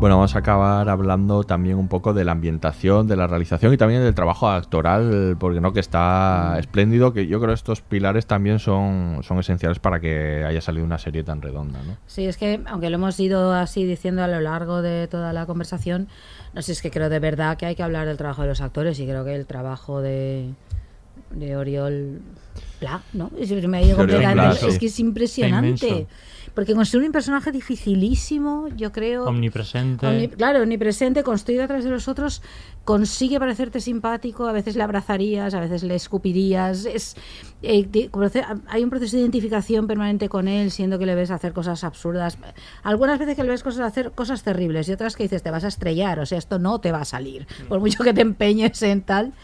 Bueno, vamos a acabar hablando también un poco de la ambientación, de la realización y también del trabajo actoral, porque no, que está espléndido, que yo creo que estos pilares también son esenciales para que haya salido una serie tan redonda, ¿no? Sí, es que aunque lo hemos ido así diciendo a lo largo de toda la conversación, no sé, es que creo de verdad que hay que hablar del trabajo de los actores, y creo que el trabajo de Oriol Pla, ¿no? Me ha ido completamente. Pla, sí. Es que es impresionante. Porque construir un personaje dificilísimo, yo creo. Omnipresente. Omnipresente, construido a través de los otros, consigue parecerte simpático. A veces le abrazarías, a veces le escupirías. Hay un proceso de identificación permanente con él, siendo que le ves hacer cosas absurdas. Algunas veces que le ves hacer cosas terribles y otras que dices, te vas a estrellar, o sea, esto no te va a salir, por mucho que te empeñes en tal.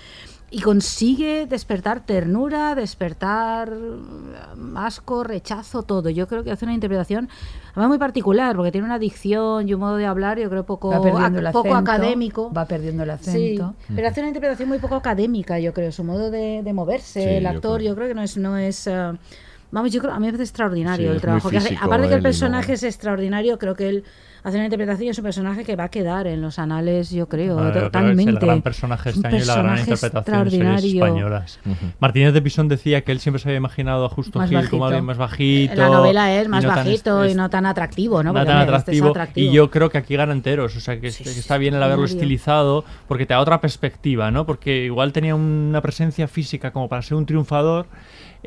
Y consigue despertar ternura, despertar asco, rechazo, todo. Yo creo que hace una interpretación además muy particular, porque tiene una dicción y un modo de hablar, yo creo, poco académico. Va perdiendo el acento. Sí, pero hace una interpretación muy poco académica, yo creo. Su modo de moverse, sí, el actor, yo creo que no es vamos, yo creo, a mí me parece extraordinario, sí, el trabajo físico, que hace. Aparte de que el personaje es extraordinario, creo que él hace una interpretación, es un personaje que va a quedar en los anales, yo creo, totalmente. Es el gran personaje este año y la gran interpretación españolas. Uh-huh. Martínez de Pisón decía que él siempre se había imaginado a Justo Gil como alguien más bajito. La novela es más bajito y no tan atractivo, ¿no? Porque no tan atractivo. Y yo creo que aquí gana enteros, o sea, que, sí, que está bien el haberlo estilizado, porque te da otra perspectiva, ¿no? Porque igual tenía una presencia física como para ser un triunfador.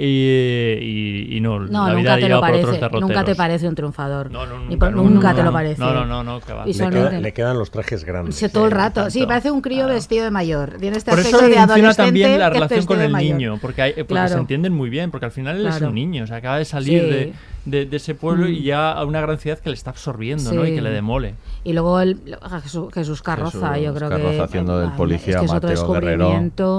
Y no, la vida nunca te lo parece. Nunca te parece un triunfador. No, nunca te lo parece. No, que va. Le quedan los trajes grandes. Sí, todo el rato. Sí, parece un crío vestido de mayor. Tiene este aspecto de adolescente. Por eso funciona también la relación con el niño, porque se entienden muy bien, porque al final él es un niño, o sea, acaba de salir de ese pueblo y ya a una gran ciudad que le está absorbiendo, ¿no? Y que le demole. Y luego Jesús Carroza, yo creo que haciendo del policía Mateo Guerrero.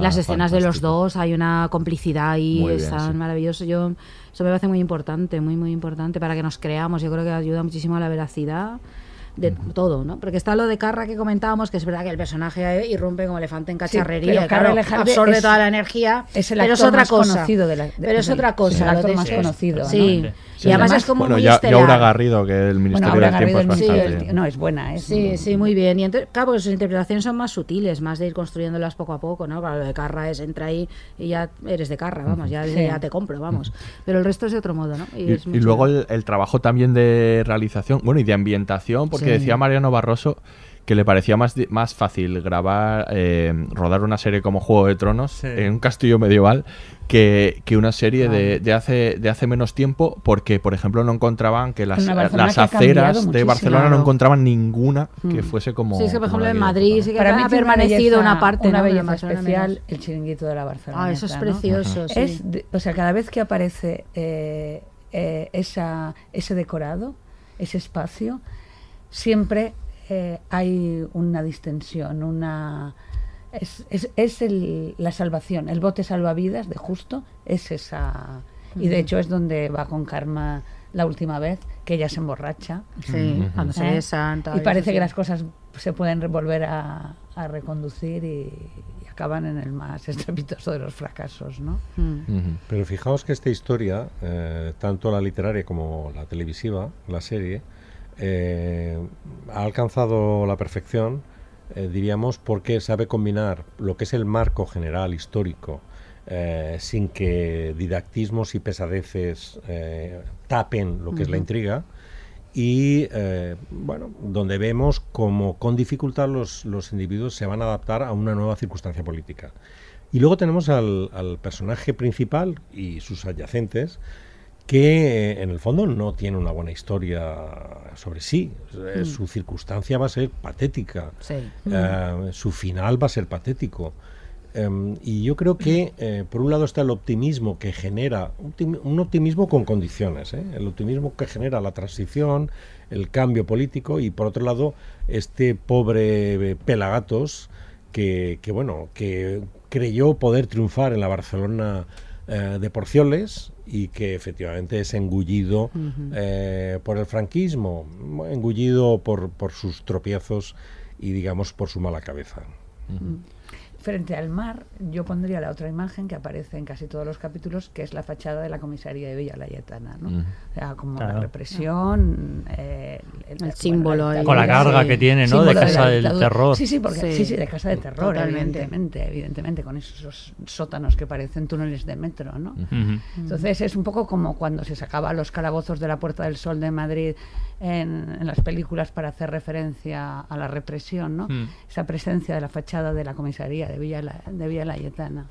Las escenas de los dos, hay una complicidad y están maravillosos. Eso me parece muy importante, muy, muy importante para que nos creamos. Yo creo que ayuda muchísimo a la veracidad de todo, ¿no? Porque está lo de Karra que comentábamos, que es verdad que el personaje irrumpe como elefante en cacharrería, sí, claro, absorbe toda la energía, es el actor más conocido. Pero es otra cosa, el actor más conocido. Sí, y además es como muy estelar. Y Aura Garrido, que el Ministerio del Tiempo es bastante... Sí, no, es buena. Sí, muy bien. Y entonces, claro, porque sus interpretaciones son más sutiles, más de ir construyéndolas poco a poco, ¿no? Para lo de Karra es, entra ahí y ya eres de Karra, vamos, ya te compro, vamos. Pero el resto es de otro modo, ¿no? Y luego el trabajo también de realización, bueno, y de ambientación, porque que decía Mariano Barroso que le parecía más fácil grabar, rodar una serie como Juego de Tronos en un castillo medieval que una serie de hace menos tiempo, porque, por ejemplo, no encontraban que las aceras de Barcelona no encontraban ninguna que fuese como... Sí, es que, por ejemplo, en Madrid sí que ha permanecido una parte, una belleza especial, el chiringuito de la Barcelona. Ah, eso es precioso, ¿no? Sí. O sea, cada vez que aparece ese decorado, ese espacio... Siempre hay una distensión, una la salvación, el bote salvavidas de Justo es esa. Y de hecho es donde va con Karma la última vez, que ella se emborracha. Sí, cuando se besan. Y parece que las cosas se pueden volver a reconducir y acaban en el más estrepitoso de los fracasos, ¿no? Pero fijaos que esta historia, tanto la literaria como la televisiva, la serie, ha alcanzado la perfección, diríamos, porque sabe combinar lo que es el marco general histórico, sin que didactismos y pesadeces tapen lo que es la intriga, y bueno, donde vemos cómo con dificultad los individuos se van a adaptar a una nueva circunstancia política. Y luego tenemos al personaje principal y sus adyacentes, que en el fondo no tiene una buena historia sobre sí. Su circunstancia va a ser patética, su final va a ser patético. Y yo creo que, por un lado, está el optimismo que genera, un optimismo con condiciones, el optimismo que genera la transición, el cambio político, y por otro lado, este pobre pelagatos que bueno, que creyó poder triunfar en la Barcelona de Porcioles y que efectivamente es engullido por el franquismo, engullido por sus tropiezos y, digamos, por su mala cabeza. Frente al mar, yo pondría la otra imagen que aparece en casi todos los capítulos, que es la fachada de la comisaría de Villa Layetana, ¿no? O sea, como la represión, el símbolo, bueno, con la carga que tiene, ¿no? De Casa del Terror. Sí, sí, porque, sí, de Casa del Terror, evidentemente, con esos sótanos que parecen túneles de metro, ¿no? Entonces es un poco como cuando se sacaba los calabozos de la Puerta del Sol de Madrid en las películas para hacer referencia a la represión, ¿no? Esa presencia de la fachada de la comisaría de Villa Layetana.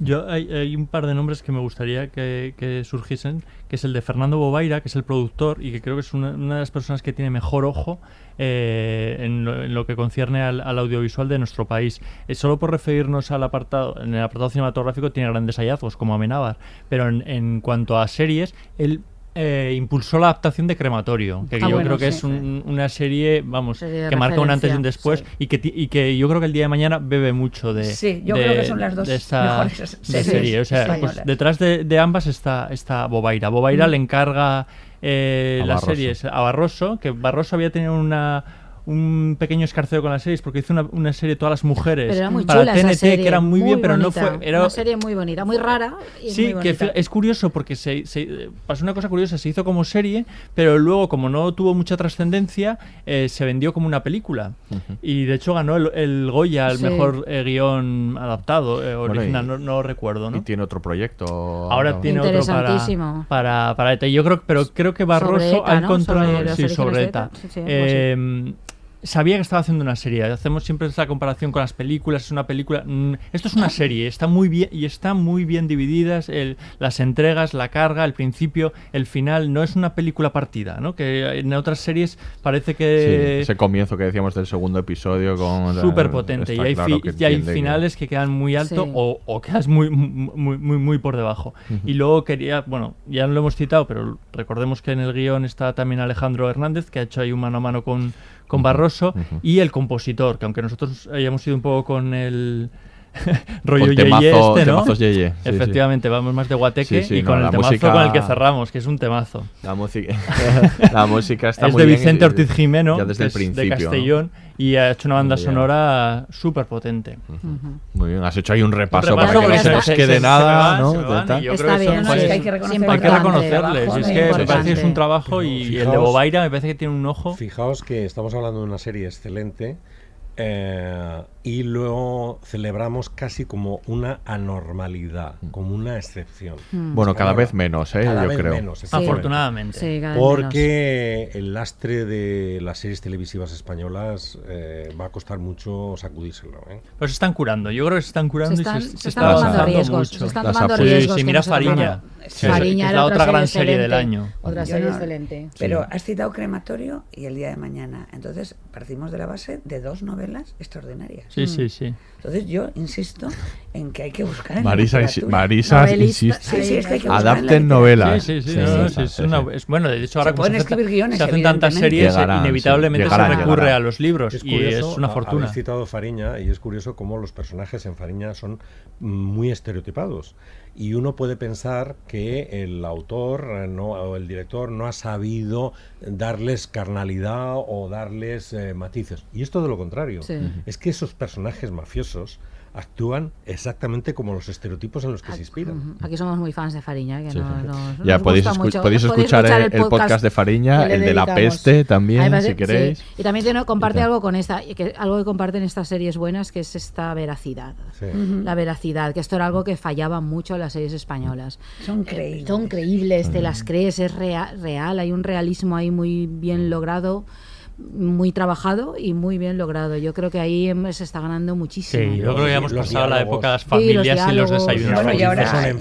Yo hay un par de nombres que me gustaría que surgiesen, que es el de Fernando Bovaira, que es el productor y que creo que es una de las personas que tiene mejor ojo en lo que concierne al audiovisual de nuestro país. Solo por referirnos al apartado, en el apartado cinematográfico tiene grandes hallazgos, como Amenábar, pero en cuanto a series, él impulsó la adaptación de Crematorio, que yo creo que es una serie, vamos, que marca un antes y un después, y que yo creo que El Día de Mañana bebe mucho de creo que son las dos esta mejores series, o sea, pues, detrás de ambas está Bovaira. Bovaira le encarga las series a Barroso, que Barroso había tenido un pequeño escarceo con las series, porque hizo una serie, Todas las mujeres, pero era muy para chula TNT, esa serie, que era muy bien, pero bonita, no fue... Era una serie muy bonita, muy rara y sí, muy bonita. Es curioso porque se pasó una cosa curiosa, se hizo como serie, pero luego, como no tuvo mucha trascendencia, se vendió como una película. Y de hecho ganó el Goya, el mejor guión adaptado, original, bueno, no recuerdo, ¿no? Y tiene otro proyecto. Ahora tiene otro para ETA. Yo creo, pero creo que Barroso ETA, ha encontrado... sobre ETA. Sabía que estaba haciendo una serie. Hacemos siempre esta comparación con las películas. Es una película. Esto es una serie. Está muy bien y está muy bien divididas las entregas, la carga, el principio, el final. No es una película partida, ¿no? Que en otras series parece que ese comienzo que decíamos del segundo episodio con súper potente, y hay finales que quedan muy alto o quedas muy por debajo. Y luego bueno, ya lo hemos citado, pero recordemos que en el guión está también Alejandro Fernández, que ha hecho ahí un mano a mano con Barroso, y el compositor, que aunque nosotros hayamos ido un poco con el rollo yeye, ¿no? Yeye. Efectivamente, vamos más de guateque, y con el temazo música... con el que cerramos, que es un temazo. La música está muy bien. Es de Vicente Ortiz Jimeno, desde que es de Castellón, ¿no? Y ha hecho una banda sonora súper potente. Muy bien, has hecho ahí un repaso para que no se nos quede nada, ¿no? Yo creo que hay que reconocerles. Es que me parece que es un trabajo, y el de Bovaira me parece que tiene un ojo. Fijaos que estamos hablando de una serie excelente, y luego celebramos casi como una anormalidad, como una excepción. Bueno, cada vez menos, cada yo vez creo. Menos, afortunadamente. Sí, porque el lastre de las series televisivas españolas va a costar mucho sacudírselo, Pero se están curando, yo creo que se están curando, se están tomando riesgos. Se están tomando riesgos. Si miras Fariña, Fariña es la otra gran serie del año. Otra serie excelente. Pero has citado Crematorio y El Día de Mañana. Entonces partimos de la base de dos novelas extraordinarias. Sí, sí, sí. O Entonces yo insisto en que hay que buscar en Marisa insiste. Sí, es que hay que adapten novelas. Bueno, de hecho, ahora se hacen tantas series, inevitablemente se recurre a los libros. Es curioso, y es una fortuna. Habéis citado Fariña, y es curioso cómo los personajes en Fariña son muy estereotipados. Y uno puede pensar que el autor o el director no ha sabido darles carnalidad o darles matices. Y es todo lo contrario. Sí. Es que esos personajes mafiosos actúan exactamente como los estereotipos en los que se inspiran. Aquí somos muy fans de Fariña. Ya podéis escuchar el podcast de Fariña, el de La Peste también, además, si queréis. Sí. Y también comparte algo con esta, algo que comparten estas series buenas, que es esta veracidad. Sí. La veracidad, que esto era algo que fallaba mucho en las series españolas. Son creíbles. Son creíbles, te las crees, es real, hay un realismo ahí muy bien logrado, muy trabajado y muy bien logrado. Yo creo que ahí se está ganando muchísimo. Sí, yo creo que ya hemos pasado la época de las familias y los desayunos. Bueno, y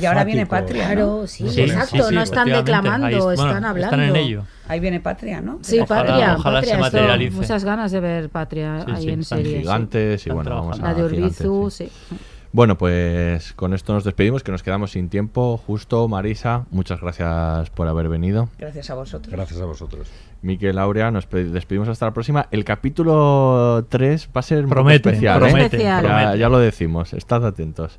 ahora viene Patria, ¿no? Claro, sí, exacto, no están declamando, están hablando. Están en ello. Ahí viene Patria, ¿no? Sí, Patria. Ojalá se materialice. Muchas ganas de ver Patria ahí en serie. Gigantes y bueno, vamos a ver. La de Urbizu, sí. Bueno, pues con esto nos despedimos, que nos quedamos sin tiempo. Justo, Marisa, muchas gracias por haber venido. Gracias a vosotros. Gracias a vosotros. Mikel, Aurea, nos despedimos hasta la próxima. El capítulo 3 va a ser muy especial. Promete. Ya lo decimos, estad atentos.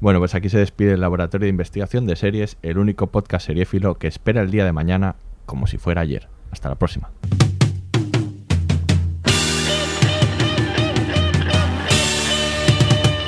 Bueno, pues aquí se despide el Laboratorio de Investigación de Series, el único podcast seriéfilo que espera el día de mañana como si fuera ayer. Hasta la próxima.